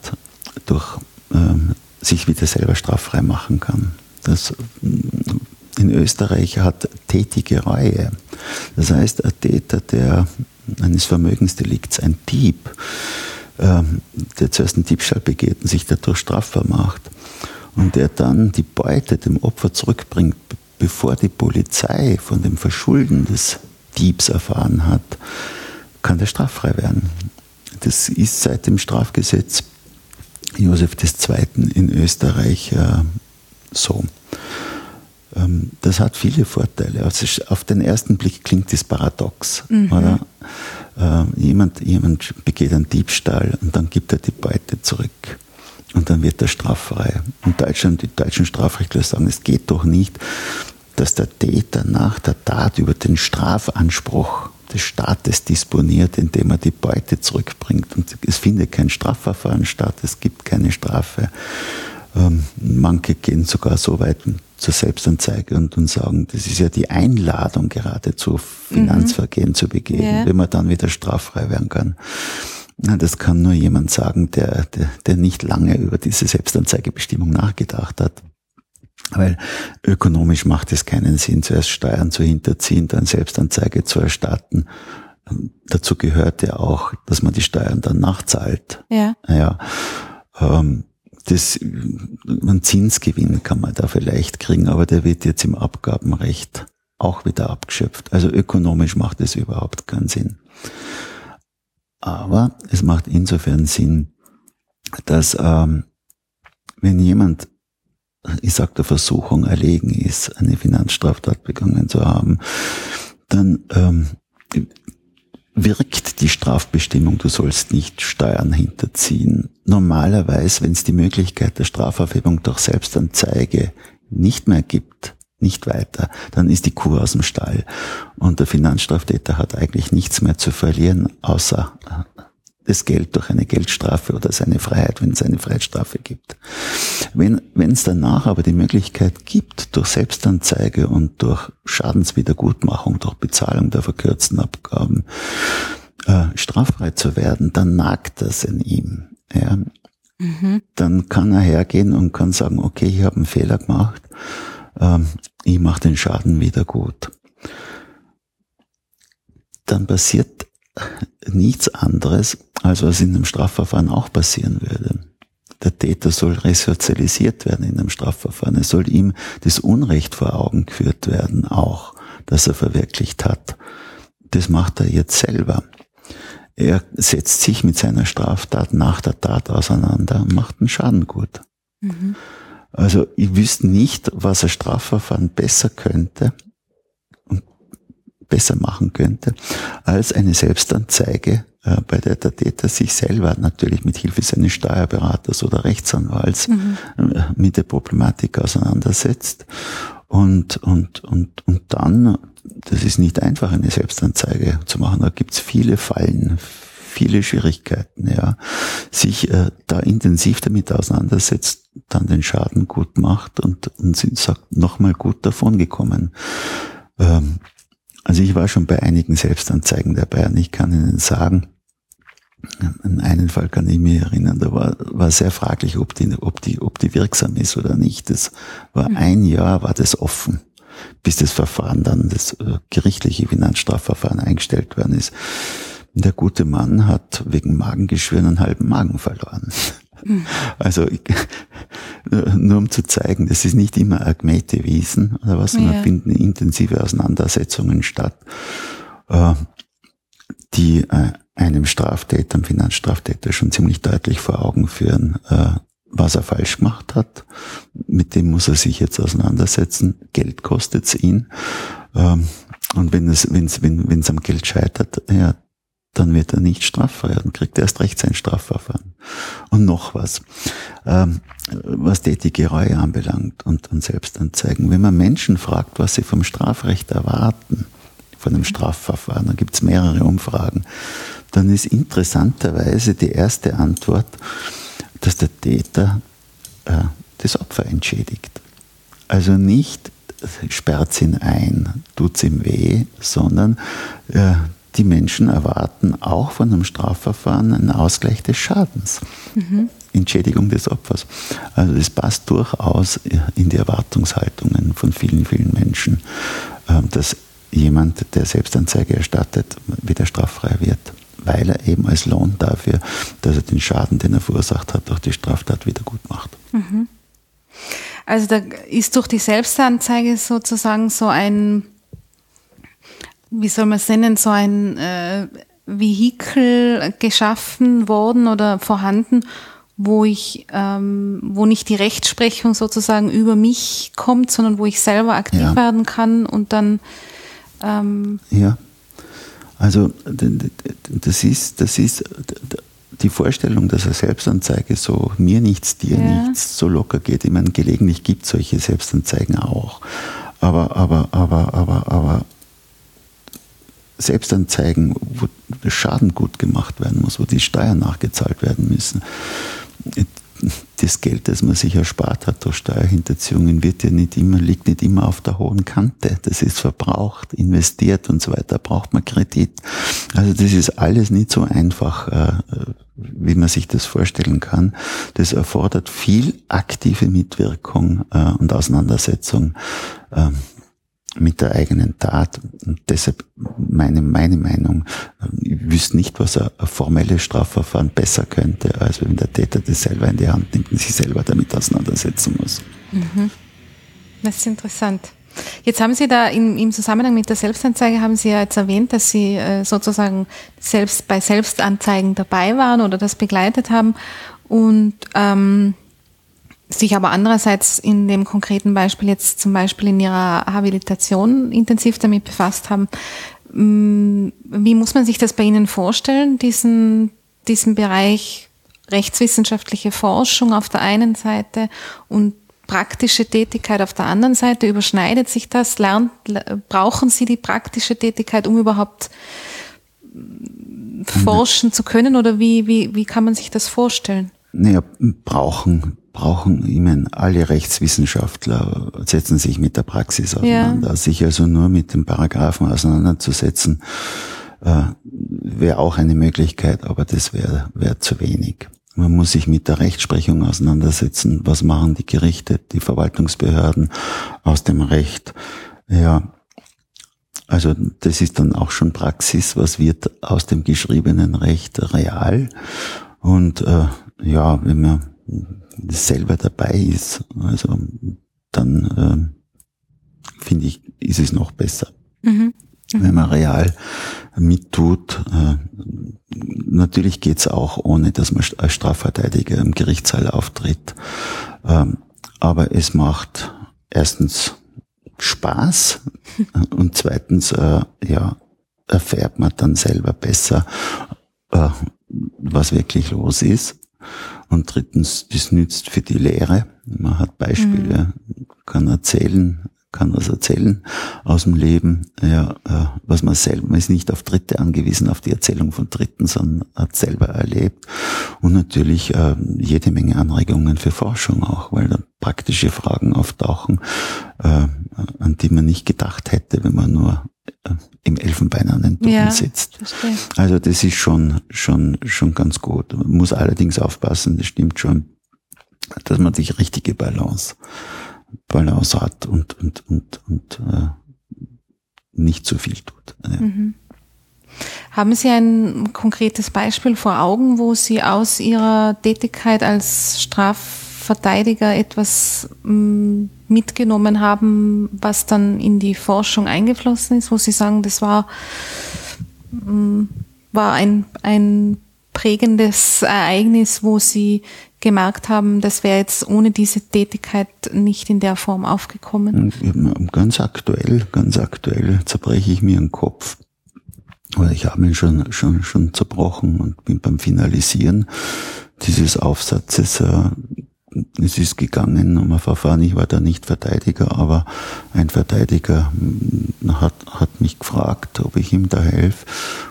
durch äh, sich wieder selber straffrei machen kann. Das, in Österreich hat tätige Reue. Das heißt, ein Täter der eines Vermögensdelikts, ein Dieb, äh, der zuerst einen Diebstahl begeht und sich dadurch strafbar macht und der dann die Beute dem Opfer zurückbringt, b- bevor die Polizei von dem Verschulden des Diebs erfahren hat, kann der straffrei werden. das ist seit dem Strafgesetz Josef der Zweite in Österreich äh, so. Ähm, das hat viele Vorteile. Also auf den ersten Blick klingt das paradox. Mhm. Oder? Äh, jemand, jemand begeht einen Diebstahl und dann gibt er die Beute zurück. Und dann wird er straffrei. Und Deutschland, die deutschen Strafrechtler sagen, es geht doch nicht, dass der Täter nach der Tat über den Strafanspruch des Staates disponiert, indem er die Beute zurückbringt. Und es findet kein Strafverfahren statt, es gibt keine Strafe. Ähm, manche gehen sogar so weit zur Selbstanzeige und, und sagen, das ist ja die Einladung geradezu, Finanzvergehen mhm. zu begehen, yeah. wenn man dann wieder straffrei werden kann. Na, das kann nur jemand sagen, der, der, der nicht lange über diese Selbstanzeigebestimmung nachgedacht hat. Weil ökonomisch macht es keinen Sinn, zuerst Steuern zu hinterziehen, dann Selbstanzeige zu erstatten. Dazu gehört ja auch, dass man die Steuern dann nachzahlt. Ja. Ja. Ähm, das, einen Zinsgewinn kann man da vielleicht kriegen, aber der wird jetzt im Abgabenrecht auch wieder abgeschöpft. Also ökonomisch macht es überhaupt keinen Sinn. Aber es macht insofern Sinn, dass ähm, wenn jemand, ich sag der Versuchung erlegen ist, eine Finanzstraftat begangen zu haben, dann ähm, wirkt die Strafbestimmung, du sollst nicht Steuern hinterziehen. Normalerweise, wenn es die Möglichkeit der Strafaufhebung durch Selbstanzeige nicht mehr gibt, nicht weiter, dann ist die Kuh aus dem Stall. Und der Finanzstraftäter hat eigentlich nichts mehr zu verlieren, außer das Geld durch eine Geldstrafe oder seine Freiheit, wenn es eine Freiheitsstrafe gibt. Wenn wenn es danach aber die Möglichkeit gibt, durch Selbstanzeige und durch Schadenswiedergutmachung, durch Bezahlung der verkürzten Abgaben äh, straffrei zu werden, dann nagt das in ihm. Ja. Mhm. Dann kann er hergehen und kann sagen, okay, ich habe einen Fehler gemacht, ähm, ich mache den Schaden wieder gut. Dann passiert nichts anderes, als was in einem Strafverfahren auch passieren würde. Der Täter soll resozialisiert werden in einem Strafverfahren. Es soll ihm das Unrecht vor Augen geführt werden, auch, das er verwirklicht hat. Das macht er jetzt selber. Er setzt sich mit seiner Straftat nach der Tat auseinander und macht einen Schaden gut. Mhm. Also ich wüsste nicht, was ein Strafverfahren besser könnte, besser machen könnte, als eine Selbstanzeige, äh, bei der der Täter sich selber natürlich mit Hilfe seines Steuerberaters oder Rechtsanwalts mhm. äh, mit der Problematik auseinandersetzt und und und und dann, das ist nicht einfach, eine Selbstanzeige zu machen, da gibt's viele Fallen, viele Schwierigkeiten, ja, sich äh, da intensiv damit auseinandersetzt, dann den Schaden gut macht und und sind, sagt, nochmal gut davon gekommen. Ähm, Also ich war schon bei einigen Selbstanzeigen dabei und ich kann Ihnen sagen, in einem Fall kann ich mich erinnern, da war, war sehr fraglich, ob die, ob die, ob die wirksam ist oder nicht. Das war mhm. ein Jahr, war das offen, bis das Verfahren dann, das gerichtliche Finanzstrafverfahren eingestellt worden ist. Der gute Mann hat wegen Magengeschwür einen halben Magen verloren. Also ich, nur um zu zeigen, das ist nicht immer Agmete Wiesen oder was, sondern ja. finden intensive Auseinandersetzungen statt, die einem Straftäter, einem Finanzstraftäter schon ziemlich deutlich vor Augen führen, was er falsch gemacht hat. Mit dem muss er sich jetzt auseinandersetzen. Geld kostet's ihn. Und wenn es, wenn's, wenn, wenn's am Geld scheitert, ja, dann wird er nicht straffrei und kriegt erst recht sein Strafverfahren. Und noch was, ähm, was tätige Reue anbelangt und, und Selbstanzeigen. Wenn man Menschen fragt, was sie vom Strafrecht erwarten, von einem Strafverfahren, da gibt's mehrere Umfragen, dann ist interessanterweise die erste Antwort, dass der Täter äh, das Opfer entschädigt. Also nicht sperrt ihn ein, tut's ihm weh, sondern äh, die Menschen erwarten auch von einem Strafverfahren einen Ausgleich des Schadens, mhm. Entschädigung des Opfers. Also das passt durchaus in die Erwartungshaltungen von vielen, vielen Menschen, dass jemand, der Selbstanzeige erstattet, wieder straffrei wird, weil er eben als Lohn dafür, dass er den Schaden, den er verursacht hat, durch die Straftat wieder gut macht. Mhm. Also da ist durch die Selbstanzeige sozusagen so ein... Wie soll man es nennen, so ein äh, Vehikel geschaffen worden oder vorhanden, wo ich, ähm, wo nicht die Rechtsprechung sozusagen über mich kommt, sondern wo ich selber aktiv ja. werden kann und dann ähm ja. Also das ist, das ist die Vorstellung, dass eine Selbstanzeige so mir nichts, dir ja. nichts so locker geht. Ich meine, gelegentlich gibt es solche Selbstanzeigen auch. Aber, aber, aber, aber, aber Selbstanzeigen, wo Schaden gut gemacht werden muss, wo die Steuern nachgezahlt werden müssen. Das Geld, das man sich erspart hat durch Steuerhinterziehungen, wird ja nicht immer, liegt nicht immer auf der hohen Kante. Das ist verbraucht, investiert und so weiter, braucht man Kredit. Also das ist alles nicht so einfach, wie man sich das vorstellen kann. Das erfordert viel aktive Mitwirkung und Auseinandersetzung mit der eigenen Tat. Und deshalb meine, meine Meinung, ich wüsste nicht, was ein, ein formelles Strafverfahren besser könnte, als wenn der Täter das selber in die Hand nimmt und sich selber damit auseinandersetzen muss. Mhm. Das ist interessant. Jetzt haben Sie da in, im Zusammenhang mit der Selbstanzeige, haben Sie ja jetzt erwähnt, dass Sie äh, sozusagen selbst bei Selbstanzeigen dabei waren oder das begleitet haben und ähm, sich aber andererseits in dem konkreten Beispiel jetzt zum Beispiel in Ihrer Habilitation intensiv damit befasst haben. Wie muss man sich das bei Ihnen vorstellen, diesen, diesen Bereich rechtswissenschaftliche Forschung auf der einen Seite und praktische Tätigkeit auf der anderen Seite? Überschneidet sich das? Lernt, brauchen Sie die praktische Tätigkeit, um überhaupt forschen zu können? Oder wie, wie, wie kann man sich das vorstellen? Naja, brauchen. brauchen, ich meine, alle Rechtswissenschaftler setzen sich mit der Praxis auseinander. Ja. Sich also nur mit den Paragraphen auseinanderzusetzen, äh, wäre auch eine Möglichkeit, aber das wäre wär zu wenig. Man muss sich mit der Rechtsprechung auseinandersetzen. Was machen die Gerichte, die Verwaltungsbehörden aus dem Recht? Ja, also das ist dann auch schon Praxis. Was wird aus dem geschriebenen Recht real? Und äh, ja, wenn man selber dabei ist, also dann äh, finde ich, ist es noch besser. Mhm. Mhm. Wenn man real mittut, äh, natürlich geht's auch ohne, dass man als Strafverteidiger im Gerichtssaal auftritt, äh, aber es macht erstens Spaß und zweitens äh, ja, erfährt man dann selber besser, äh, was wirklich los ist. Und drittens, das nützt für die Lehre. Man hat Beispiele, mhm. kann erzählen, kann was erzählen aus dem Leben, ja, was man selber, man ist nicht auf Dritte angewiesen, auf die Erzählung von Dritten, sondern hat selber erlebt. Und natürlich äh, jede Menge Anregungen für Forschung auch, weil da praktische Fragen auftauchen, äh, an die man nicht gedacht hätte, wenn man nur äh, im Elfenbein an den Ducken ja, sitzt. Verstehe. Also das ist schon, schon, schon ganz gut. Man muss allerdings aufpassen, das stimmt schon, dass man die richtige Balance Balance hat und, und, und, und äh, nicht zu viel tut. Ja. Mhm. Haben Sie ein konkretes Beispiel vor Augen, wo Sie aus Ihrer Tätigkeit als Strafverteidiger etwas m- mitgenommen haben, was dann in die Forschung eingeflossen ist, wo Sie sagen, das war, m- war ein, ein prägendes Ereignis, wo Sie gemerkt haben, das wäre jetzt ohne diese Tätigkeit nicht in der Form aufgekommen? Ganz aktuell, ganz aktuell zerbreche ich mir den Kopf. Oder ich habe ihn schon, schon, schon zerbrochen und bin beim Finalisieren dieses Aufsatzes. Äh, es ist gegangen um ein Verfahren. Ich war da nicht Verteidiger, aber ein Verteidiger hat, hat mich gefragt, ob ich ihm da helfe.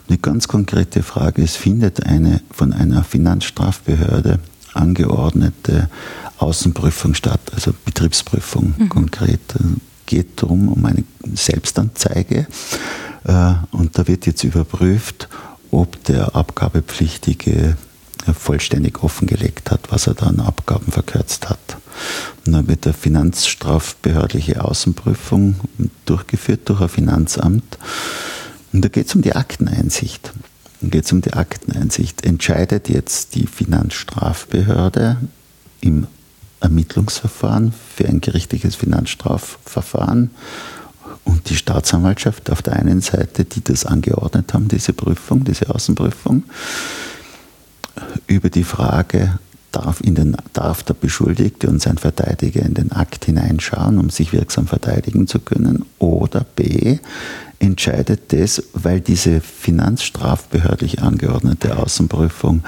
Eine ganz konkrete Frage. Es findet eine von einer Finanzstrafbehörde angeordnete Außenprüfung statt, also Betriebsprüfung mhm. konkret. Geht darum, um eine Selbstanzeige äh, und da wird jetzt überprüft, ob der Abgabepflichtige vollständig offengelegt hat, was er da an Abgaben verkürzt hat. Und dann wird eine finanzstrafbehördliche Außenprüfung durchgeführt durch ein Finanzamt und da geht es um die Akteneinsicht. Dann geht es um die Akteneinsicht. Entscheidet jetzt die Finanzstrafbehörde im Ermittlungsverfahren für ein gerichtliches Finanzstrafverfahren und die Staatsanwaltschaft auf der einen Seite, die das angeordnet haben, diese Prüfung, diese Außenprüfung, über die Frage, darf, in den, darf der Beschuldigte und sein Verteidiger in den Akt hineinschauen, um sich wirksam verteidigen zu können, oder B, entscheidet das, weil diese finanzstrafbehördlich angeordnete Außenprüfung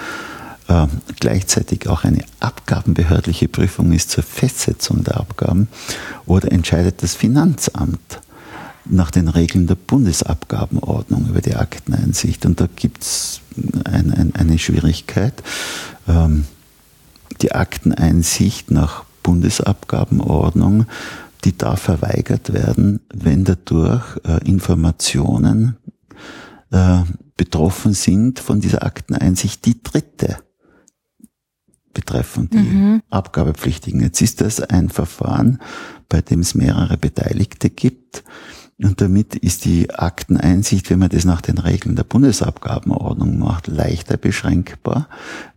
äh, gleichzeitig auch eine abgabenbehördliche Prüfung ist zur Festsetzung der Abgaben, oder entscheidet das Finanzamt nach den Regeln der Bundesabgabenordnung über die Akteneinsicht. Und da gibt es ein, ein, eine Schwierigkeit. Ähm, die Akteneinsicht nach Bundesabgabenordnung, die darf verweigert werden, wenn dadurch äh, Informationen äh, betroffen sind von dieser Akteneinsicht, die Dritte betreffen, die mhm. Abgabepflichtigen. Jetzt ist das ein Verfahren, bei dem es mehrere Beteiligte gibt. Und damit ist die Akteneinsicht, wenn man das nach den Regeln der Bundesabgabenordnung macht, leichter beschränkbar,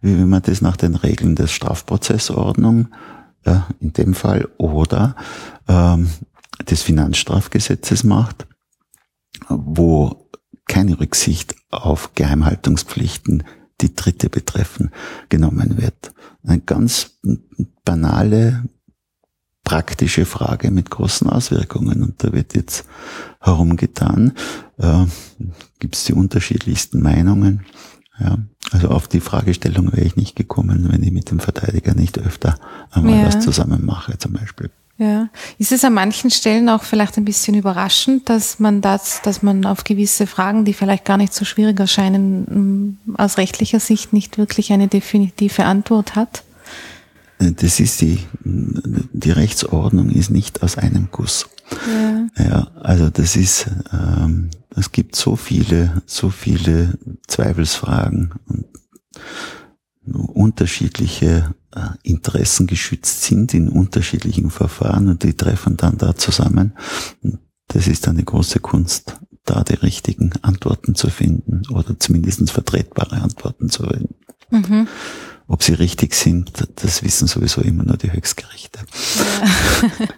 wie wenn man das nach den Regeln der Strafprozessordnung, ja, in dem Fall, oder ähm, des Finanzstrafgesetzes macht, wo keine Rücksicht auf Geheimhaltungspflichten, die Dritte betreffen, genommen wird. Eine ganz banale praktische Frage mit großen Auswirkungen, und da wird jetzt herumgetan, äh, gibt es die unterschiedlichsten Meinungen. Ja. Also auf die Fragestellung wäre ich nicht gekommen, wenn ich mit dem Verteidiger nicht öfter einmal ja. was zusammen mache, zum Beispiel. Ja. Ist es an manchen Stellen auch vielleicht ein bisschen überraschend, dass man das, dass man auf gewisse Fragen, die vielleicht gar nicht so schwierig erscheinen, aus rechtlicher Sicht nicht wirklich eine definitive Antwort hat? Das ist die, die Rechtsordnung ist nicht aus einem Guss. Ja. Ja, also das ist, ähm, es gibt so viele, so viele Zweifelsfragen und unterschiedliche Interessen geschützt sind in unterschiedlichen Verfahren, und die treffen dann da zusammen. Das ist dann die große Kunst, da die richtigen Antworten zu finden oder zumindest vertretbare Antworten zu finden. Mhm. Ob sie richtig sind, das wissen sowieso immer nur die Höchstgerichte. Ja.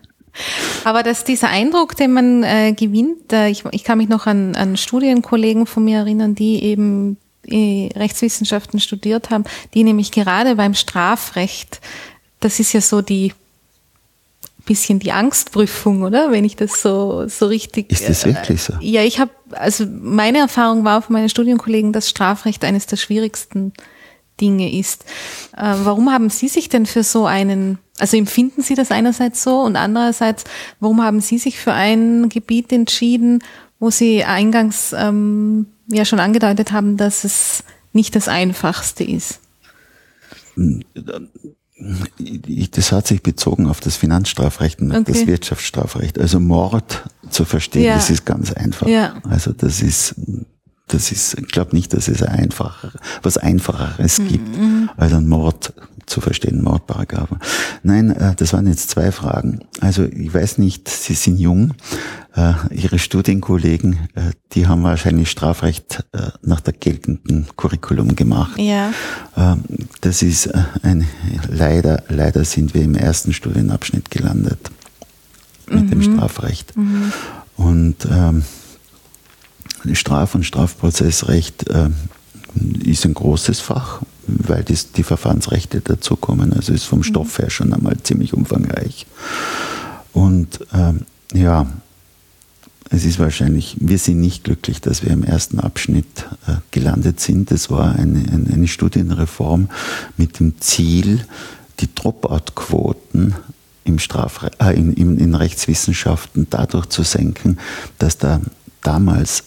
Aber dass dieser Eindruck, den man äh, gewinnt, äh, ich, ich kann mich noch an, an Studienkollegen von mir erinnern, die eben äh, Rechtswissenschaften studiert haben, die nämlich gerade beim Strafrecht, das ist ja so die bisschen die Angstprüfung, oder? Wenn ich das so so richtig... Ist das wirklich so? Äh, ja, ich habe, also meine Erfahrung war von meinen Studienkollegen, dass Strafrecht eines der schwierigsten Dinge ist. Äh, warum haben Sie sich denn für so einen, also empfinden Sie das einerseits so, und andererseits, warum haben Sie sich für ein Gebiet entschieden, wo Sie eingangs ähm, ja schon angedeutet haben, dass es nicht das Einfachste ist? Das hat sich bezogen auf das Finanzstrafrecht und okay. das Wirtschaftsstrafrecht. Also Mord zu verstehen, ja. das ist ganz einfach. Ja. Also das ist... Das ist, ich glaube nicht, dass es ein einfacher, was Einfacheres mhm. gibt, als einen Mord zu verstehen, Mordparagrafen. Nein, das waren jetzt zwei Fragen. Also ich weiß nicht, Sie sind jung. Ihre Studienkollegen, die haben wahrscheinlich Strafrecht nach der geltenden Curriculum gemacht. Ja. Das ist ein, leider, leider sind wir im ersten Studienabschnitt gelandet mit mhm. dem Strafrecht. Mhm. Und ähm, Straf- und Strafprozessrecht äh, ist ein großes Fach, weil das, die Verfahrensrechte dazukommen. Also ist vom Stoff her schon einmal ziemlich umfangreich. Und ähm, ja, es ist wahrscheinlich, wir sind nicht glücklich, dass wir im ersten Abschnitt äh, gelandet sind. Das war eine, eine, eine Studienreform mit dem Ziel, die Dropout-Quoten im Strafre- äh, in, in, in Rechtswissenschaften dadurch zu senken, dass da damals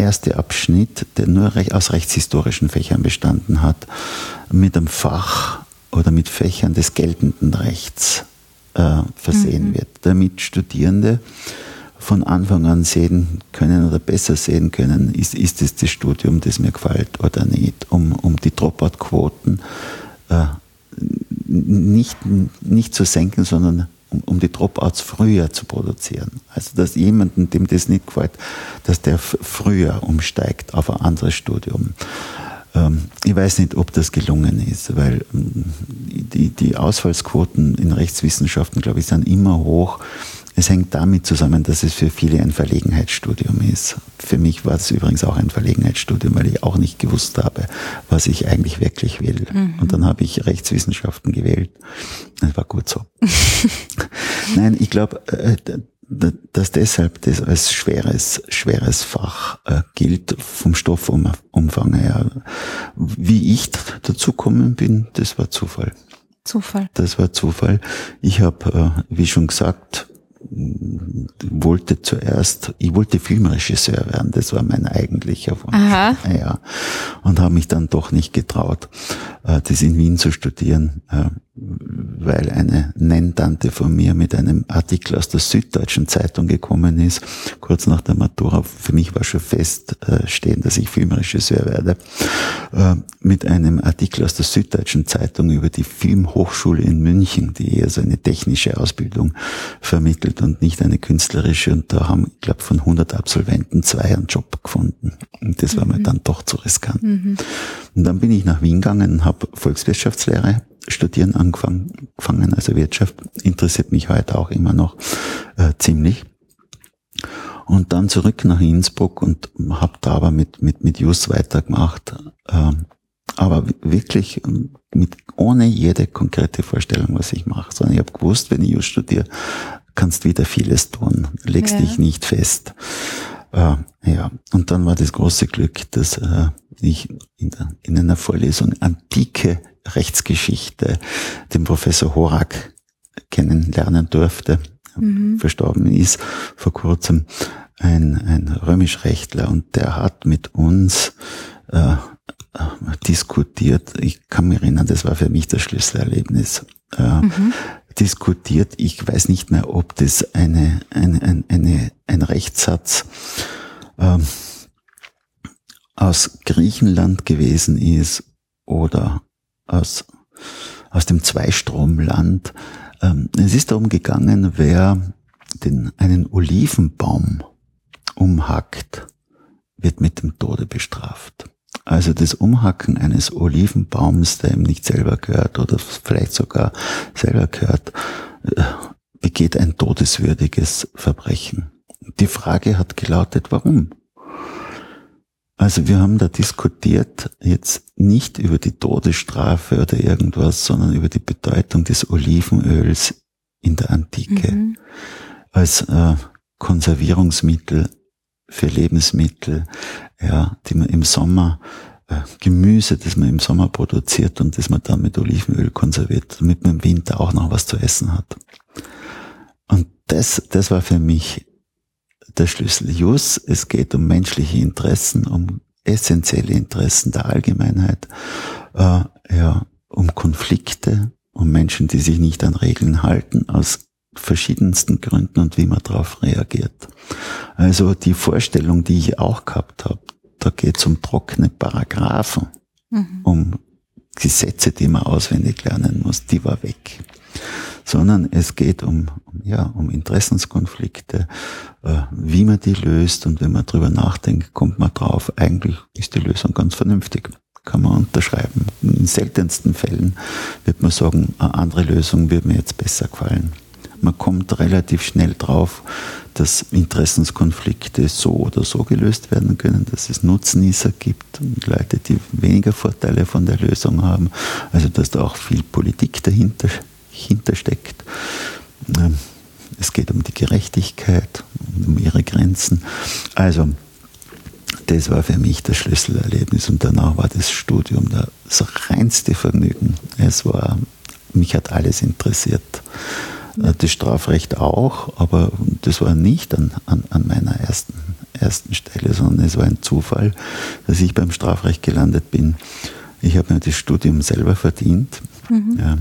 erste Abschnitt, der nur aus rechtshistorischen Fächern bestanden hat, mit einem Fach oder mit Fächern des geltenden Rechts äh, versehen mhm. wird, damit Studierende von Anfang an sehen können oder besser sehen können, ist, ist es das Studium, das mir gefällt oder nicht, um, um die Dropout-Quoten äh, nicht, nicht zu senken, sondern um die Dropouts früher zu produzieren. Also dass jemanden, dem das nicht gefällt, dass der f- früher umsteigt auf ein anderes Studium. Ähm, ich weiß nicht, ob das gelungen ist, weil die, die Ausfallsquoten in Rechtswissenschaften, glaube ich, sind immer hoch. Es hängt damit zusammen, dass es für viele ein Verlegenheitsstudium ist. Für mich war es übrigens auch ein Verlegenheitsstudium, weil ich auch nicht gewusst habe, was ich eigentlich wirklich will. Mhm. Und dann habe ich Rechtswissenschaften gewählt. Das war gut so. Nein, ich glaube, dass deshalb das als schweres, schweres Fach gilt, vom Stoffumfang her. Wie ich dazugekommen bin, das war Zufall. Zufall. Das war Zufall. Ich habe, wie schon gesagt, wollte zuerst, ich wollte Filmregisseur werden, das war mein eigentlicher Wunsch. Aha. Ja. Und habe mich dann doch nicht getraut, das in Wien zu studieren, weil eine Nenntante von mir mit einem Artikel aus der Süddeutschen Zeitung gekommen ist, kurz nach der Matura. Für mich war schon feststehen, dass ich Filmregisseur werde, mit einem Artikel aus der Süddeutschen Zeitung über die Filmhochschule in München, die also eine technische Ausbildung vermittelt und nicht eine künstlerische, und da haben, ich glaube, von hundert Absolventen zwei einen Job gefunden, und das war mhm. mir dann doch zu riskant. Mhm. Und dann bin ich nach Wien gegangen und habe Volkswirtschaftslehre studieren angefangen, also Wirtschaft interessiert mich heute auch immer noch äh, ziemlich. Und dann zurück nach Innsbruck und habe da aber mit mit mit Jus weitergemacht, äh, aber wirklich mit ohne jede konkrete Vorstellung, was ich mache, sondern ich habe gewusst, wenn ich Jus studiere, kannst wieder vieles tun, legst ja. dich nicht fest. Äh, ja, und dann war das große Glück, dass äh, ich in, der, in einer Vorlesung antike Rechtsgeschichte den Professor Horak kennenlernen durfte, mhm. verstorben ist vor kurzem, ein, ein Römischrechtler, und der hat mit uns äh, diskutiert, ich kann mich erinnern, das war für mich das Schlüsselerlebnis, äh, mhm. diskutiert, ich weiß nicht mehr, ob das eine, eine, eine, eine ein Rechtssatz äh, aus Griechenland gewesen ist oder aus, aus dem Zweistromland. Ähm, es ist darum gegangen, wer den, einen Olivenbaum umhackt, wird mit dem Tode bestraft. Also das Umhacken eines Olivenbaums, der ihm nicht selber gehört oder vielleicht sogar selber gehört, äh, begeht ein todeswürdiges Verbrechen. Die Frage hat gelautet, warum? Also wir haben da diskutiert, jetzt nicht über die Todesstrafe oder irgendwas, sondern über die Bedeutung des Olivenöls in der Antike mhm. als äh, Konservierungsmittel für Lebensmittel, ja, die man im Sommer, äh, Gemüse, das man im Sommer produziert und das man dann mit Olivenöl konserviert, damit man im Winter auch noch was zu essen hat. Und das, das war für mich der Schlüssel. Jus, es geht um menschliche Interessen, um essentielle Interessen der Allgemeinheit, äh, ja, um Konflikte, um Menschen, die sich nicht an Regeln halten, aus verschiedensten Gründen, und wie man darauf reagiert. Also die Vorstellung, die ich auch gehabt habe, da geht es um trockene Paragraphen, mhm. um Gesetze, die man auswendig lernen muss, die war weg. Sondern es geht um, ja, um Interessenskonflikte, äh, wie man die löst, und wenn man drüber nachdenkt, kommt man drauf, eigentlich ist die Lösung ganz vernünftig, kann man unterschreiben. In seltensten Fällen wird man sagen, eine andere Lösung würde mir jetzt besser gefallen. Man kommt relativ schnell drauf, dass Interessenskonflikte so oder so gelöst werden können, dass es Nutznießer gibt und Leute, die weniger Vorteile von der Lösung haben, also dass da auch viel Politik dahinter hintersteckt. Es geht um die Gerechtigkeit, um ihre Grenzen. Also, das war für mich das Schlüsselerlebnis, und danach war das Studium das reinste Vergnügen. Es war, mich hat alles interessiert. Das Strafrecht auch, aber das war nicht an, an, an meiner ersten, ersten Stelle, sondern es war ein Zufall, dass ich beim Strafrecht gelandet bin. Ich habe mir das Studium selber verdient. Mhm. Ja,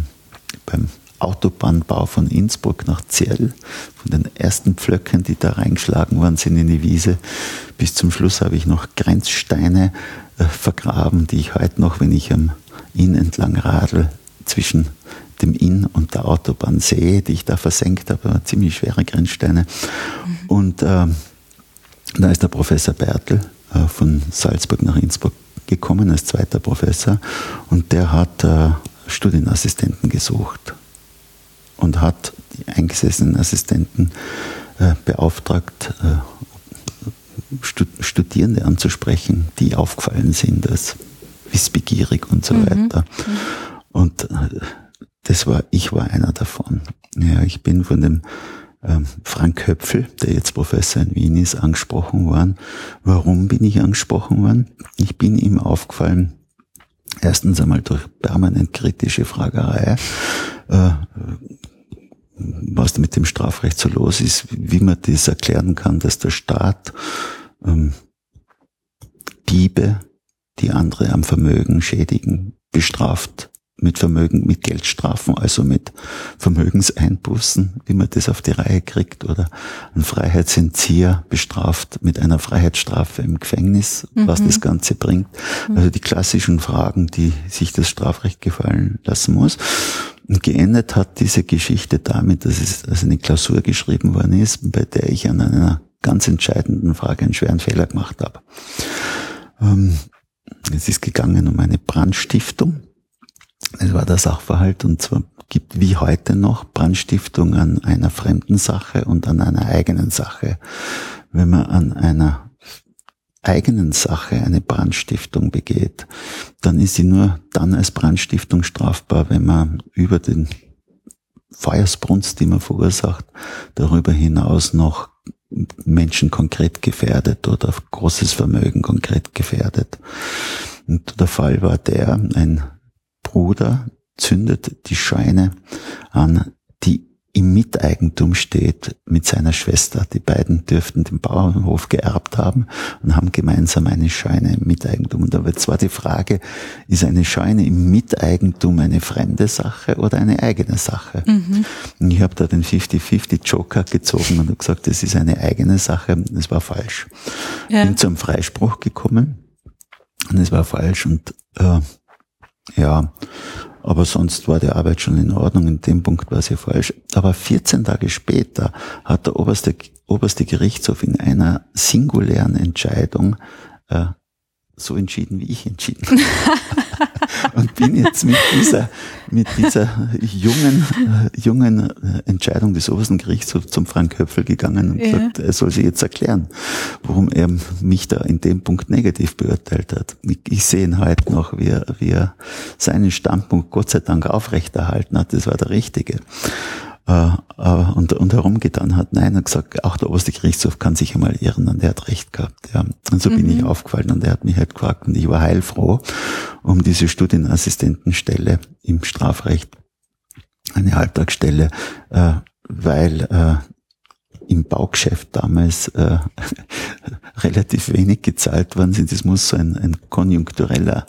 beim Autobahnbau von Innsbruck nach Zell, von den ersten Pflöcken, die da reingeschlagen worden sind in die Wiese, bis zum Schluss habe ich noch Grenzsteine äh, vergraben, die ich heute noch, wenn ich am Inn entlang radel, zwischen dem Inn und der Autobahn sehe, die ich da versenkt habe, ziemlich schwere Grenzsteine. Mhm. Und äh, da ist der Professor Bertel äh, von Salzburg nach Innsbruck gekommen als zweiter Professor, und der hat äh, Studienassistenten gesucht und hat die eingesessenen Assistenten äh, beauftragt, äh, Stud Studierende anzusprechen, die aufgefallen sind als wissbegierig und so mhm. weiter. Und äh, das war, ich war einer davon. Ja, ich bin von dem Frank Höpfel, der jetzt Professor in Wien ist, angesprochen worden. Warum bin ich angesprochen worden? Ich bin ihm aufgefallen, erstens einmal durch permanent kritische Fragerei, was da mit dem Strafrecht so los ist, wie man das erklären kann, dass der Staat ähm, Diebe, die andere am Vermögen schädigen, bestraft. Mit Vermögen, mit Geldstrafen, also mit Vermögenseinbußen, wie man das auf die Reihe kriegt, oder ein Freiheitsentzieher bestraft mit einer Freiheitsstrafe im Gefängnis, mhm. was das Ganze bringt. Also die klassischen Fragen, die sich das Strafrecht gefallen lassen muss. Und geendet hat diese Geschichte damit, dass es also eine Klausur geschrieben worden ist, bei der ich an einer ganz entscheidenden Frage einen schweren Fehler gemacht habe. Ähm, es ist gegangen um eine Brandstiftung. Es war der Sachverhalt, und zwar gibt wie heute noch Brandstiftung an einer fremden Sache und an einer eigenen Sache. Wenn man an einer eigenen Sache eine Brandstiftung begeht, dann ist sie nur dann als Brandstiftung strafbar, wenn man über den Feuersbrunst, die man verursacht, darüber hinaus noch Menschen konkret gefährdet oder großes Vermögen konkret gefährdet. Und der Fall war der, ein Bruder zündet die Scheune an, die im Miteigentum steht mit seiner Schwester. Die beiden dürften den Bauernhof geerbt haben und haben gemeinsam eine Scheune im Miteigentum. Und da wird zwar die Frage, ist eine Scheune im Miteigentum eine fremde Sache oder eine eigene Sache? Mhm. Und ich habe da den fifty fifty Joker gezogen und habe gesagt, das ist eine eigene Sache. Das war falsch. Ja. Bin zum Freispruch gekommen und es war falsch, und äh, ja, aber sonst war die Arbeit schon in Ordnung, in dem Punkt war sie falsch. Aber vierzehn Tage später hat der oberste, oberste Gerichtshof in einer singulären Entscheidung äh, so entschieden, wie ich entschieden habe. Und bin jetzt mit dieser, mit dieser jungen, äh, jungen Entscheidung des obersten Gerichtshofs zum Frank Höpfel gegangen und ja. gesagt, er soll sich jetzt erklären, warum er mich da in dem Punkt negativ beurteilt hat. Ich, ich sehe ihn heute noch, wie er, wie er seinen Standpunkt Gott sei Dank aufrechterhalten hat. Das war der richtige. Äh, äh, und, und herumgetan hat. Nein, er hat gesagt, auch der oberste Gerichtshof kann sich einmal irren, und der hat recht gehabt. Ja. Und so mhm. bin ich aufgefallen, und er hat mich halt gefragt, und ich war heilfroh um diese Studienassistentenstelle im Strafrecht, eine Halbtagsstelle, äh, weil äh, im Baugeschäft damals äh, relativ wenig gezahlt worden sind. Das muss so ein, ein konjunktureller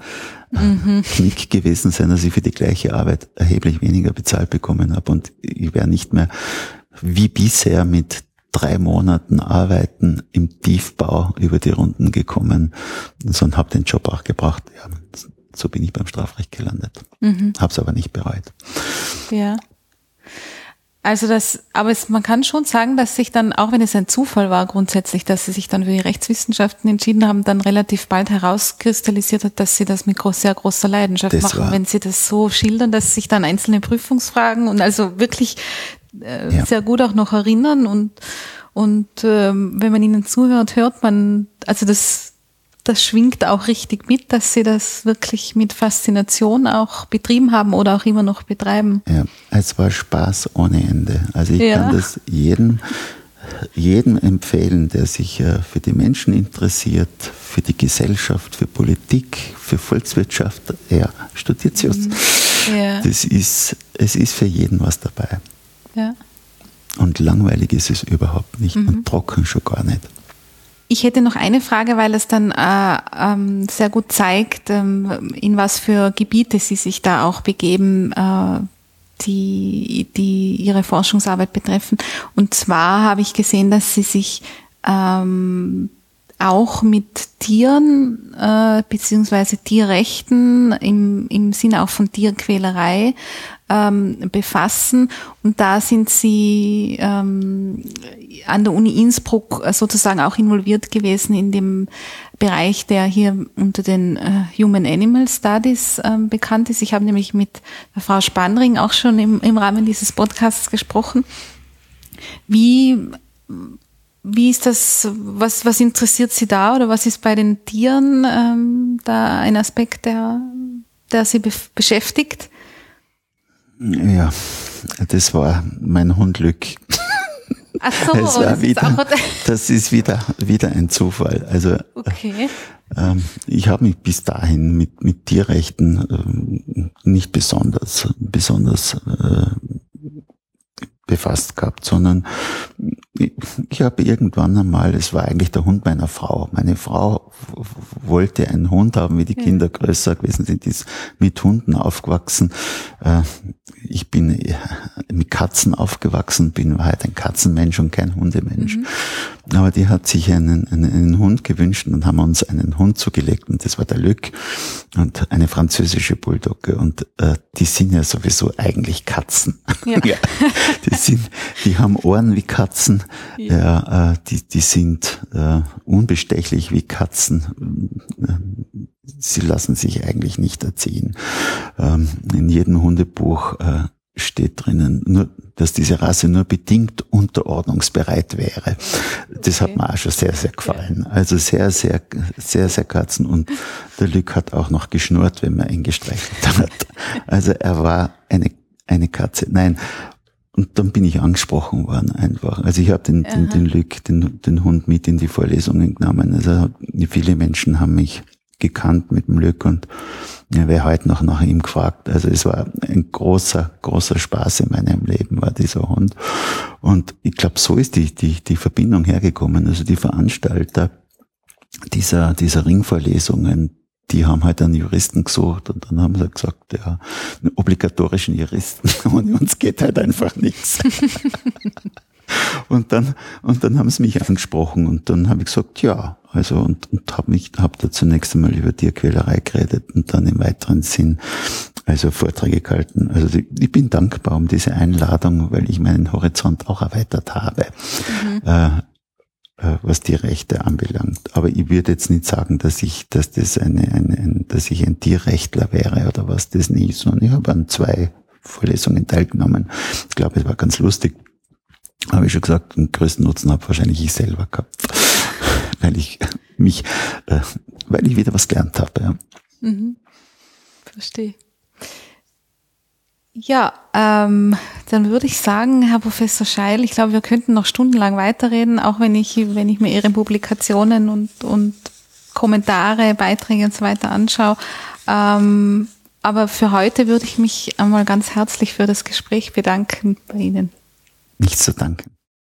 Mhm. Knick gewesen sein, dass ich für die gleiche Arbeit erheblich weniger bezahlt bekommen habe, und ich wäre nicht mehr wie bisher mit drei Monaten Arbeiten im Tiefbau über die Runden gekommen, sondern habe den Job auch gebracht. Ja, so bin ich beim Strafrecht gelandet, mhm. habe es aber nicht bereut. Ja, also das, aber es, man kann schon sagen, dass sich dann, auch wenn es ein Zufall war grundsätzlich, dass sie sich dann für die Rechtswissenschaften entschieden haben, dann relativ bald herauskristallisiert hat, dass sie das mit groß, sehr großer Leidenschaft das machen, war, wenn sie das so schildern, dass sich dann einzelne Prüfungsfragen und also wirklich äh, ja. sehr gut auch noch erinnern, und und ähm, wenn man ihnen zuhört, hört man, also das das schwingt auch richtig mit, dass sie das wirklich mit Faszination auch betrieben haben oder auch immer noch betreiben. Ja, es war Spaß ohne Ende. Also ich ja. kann das jedem, jedem empfehlen, der sich für die Menschen interessiert, für die Gesellschaft, für Politik, für Volkswirtschaft. Ja, studiert sie uns. Ja. Das ist, es ist für jeden was dabei. Ja. Und langweilig ist es überhaupt nicht, mhm. und trocken schon gar nicht. Ich hätte noch eine Frage, weil es dann äh, ähm, sehr gut zeigt, ähm, in was für Gebiete Sie sich da auch begeben, äh, die, die Ihre Forschungsarbeit betreffen. Und zwar habe ich gesehen, dass Sie sich ähm, auch mit Tieren äh, beziehungsweise Tierrechten im, im Sinne auch von Tierquälerei ähm, befassen. Und da sind sie ähm, an der Uni Innsbruck sozusagen auch involviert gewesen in dem Bereich, der hier unter den äh, Human Animal Studies äh, bekannt ist. Ich habe nämlich mit der Frau Spannring auch schon im, im Rahmen dieses Podcasts gesprochen. Wie Wie ist das, was, was interessiert Sie da oder was ist bei den Tieren ähm, da ein Aspekt, der, der Sie bef- beschäftigt? Ja, das war mein Hund Luc. Ach so, das, war das, wieder, ist, auch das ist wieder wieder ein Zufall. Also okay. ähm, ich habe mich bis dahin mit, mit Tierrechten ähm, nicht besonders, besonders äh, befasst gehabt, sondern ich habe irgendwann einmal, es war eigentlich der Hund meiner Frau. Meine Frau wollte einen Hund haben, wie die Kinder größer gewesen sind, ist mit Hunden aufgewachsen. Ich bin mit Katzen aufgewachsen, bin halt ein Katzenmensch und kein Hundemensch. Mhm. Aber die hat sich einen, einen, einen Hund gewünscht und haben uns einen Hund zugelegt und das war der Luc und eine französische Bulldogge und äh, die sind ja sowieso eigentlich Katzen. Ja. Ja. Die sind, die haben Ohren wie Katzen. Ja. Ja, äh, die, die sind äh, unbestechlich wie Katzen. Sie lassen sich eigentlich nicht erziehen. Ähm, in jedem Hundebuch äh, steht drinnen, nur, dass diese Rasse nur bedingt unterordnungsbereit wäre. Das okay. hat mir auch schon sehr, sehr gefallen. Ja. Also sehr, sehr, sehr, sehr Katzen. Und der Luc hat auch noch geschnurrt, wenn man ihn gestreichelt hat. Also er war eine, eine Katze. Nein. Und dann bin ich angesprochen worden einfach. Also ich habe den, den, den Luc, den, den Hund mit in die Vorlesungen genommen. Also viele Menschen haben mich gekannt mit dem Luc und ja, wer heute noch nach ihm gefragt. Also es war ein großer, großer Spaß in meinem Leben, war dieser Hund. Und ich glaube, so ist die, die, die Verbindung hergekommen. Also die Veranstalter dieser, dieser Ringvorlesungen, die haben halt einen Juristen gesucht und dann haben sie gesagt, ja, einen obligatorischen Juristen. Und uns geht halt einfach nichts. Und dann, und dann haben sie mich angesprochen und dann habe ich gesagt, ja, also, und, und habe mich, habe da zunächst einmal über Tierquälerei geredet und dann im weiteren Sinn, also Vorträge gehalten. Also, die, ich bin dankbar um diese Einladung, weil ich meinen Horizont auch erweitert habe. Mhm. Äh, was die Rechte anbelangt. Aber ich würde jetzt nicht sagen, dass ich, dass das eine, eine, ein, dass ich ein Tierrechtler wäre oder was das nicht ist. Und ich habe an zwei Vorlesungen teilgenommen. Ich glaube, es war ganz lustig. Habe ich schon gesagt, den größten Nutzen habe wahrscheinlich ich selber gehabt, weil ich mich, äh, weil ich wieder was gelernt habe. Ja. Mhm. Verstehe. Ja, ähm, dann würde ich sagen, Herr Professor Scheil, ich glaube, wir könnten noch stundenlang weiterreden, auch wenn ich, wenn ich mir Ihre Publikationen und, und Kommentare, Beiträge und so weiter anschaue. Ähm, aber für heute würde ich mich einmal ganz herzlich für das Gespräch bedanken bei Ihnen. Nicht zu danken.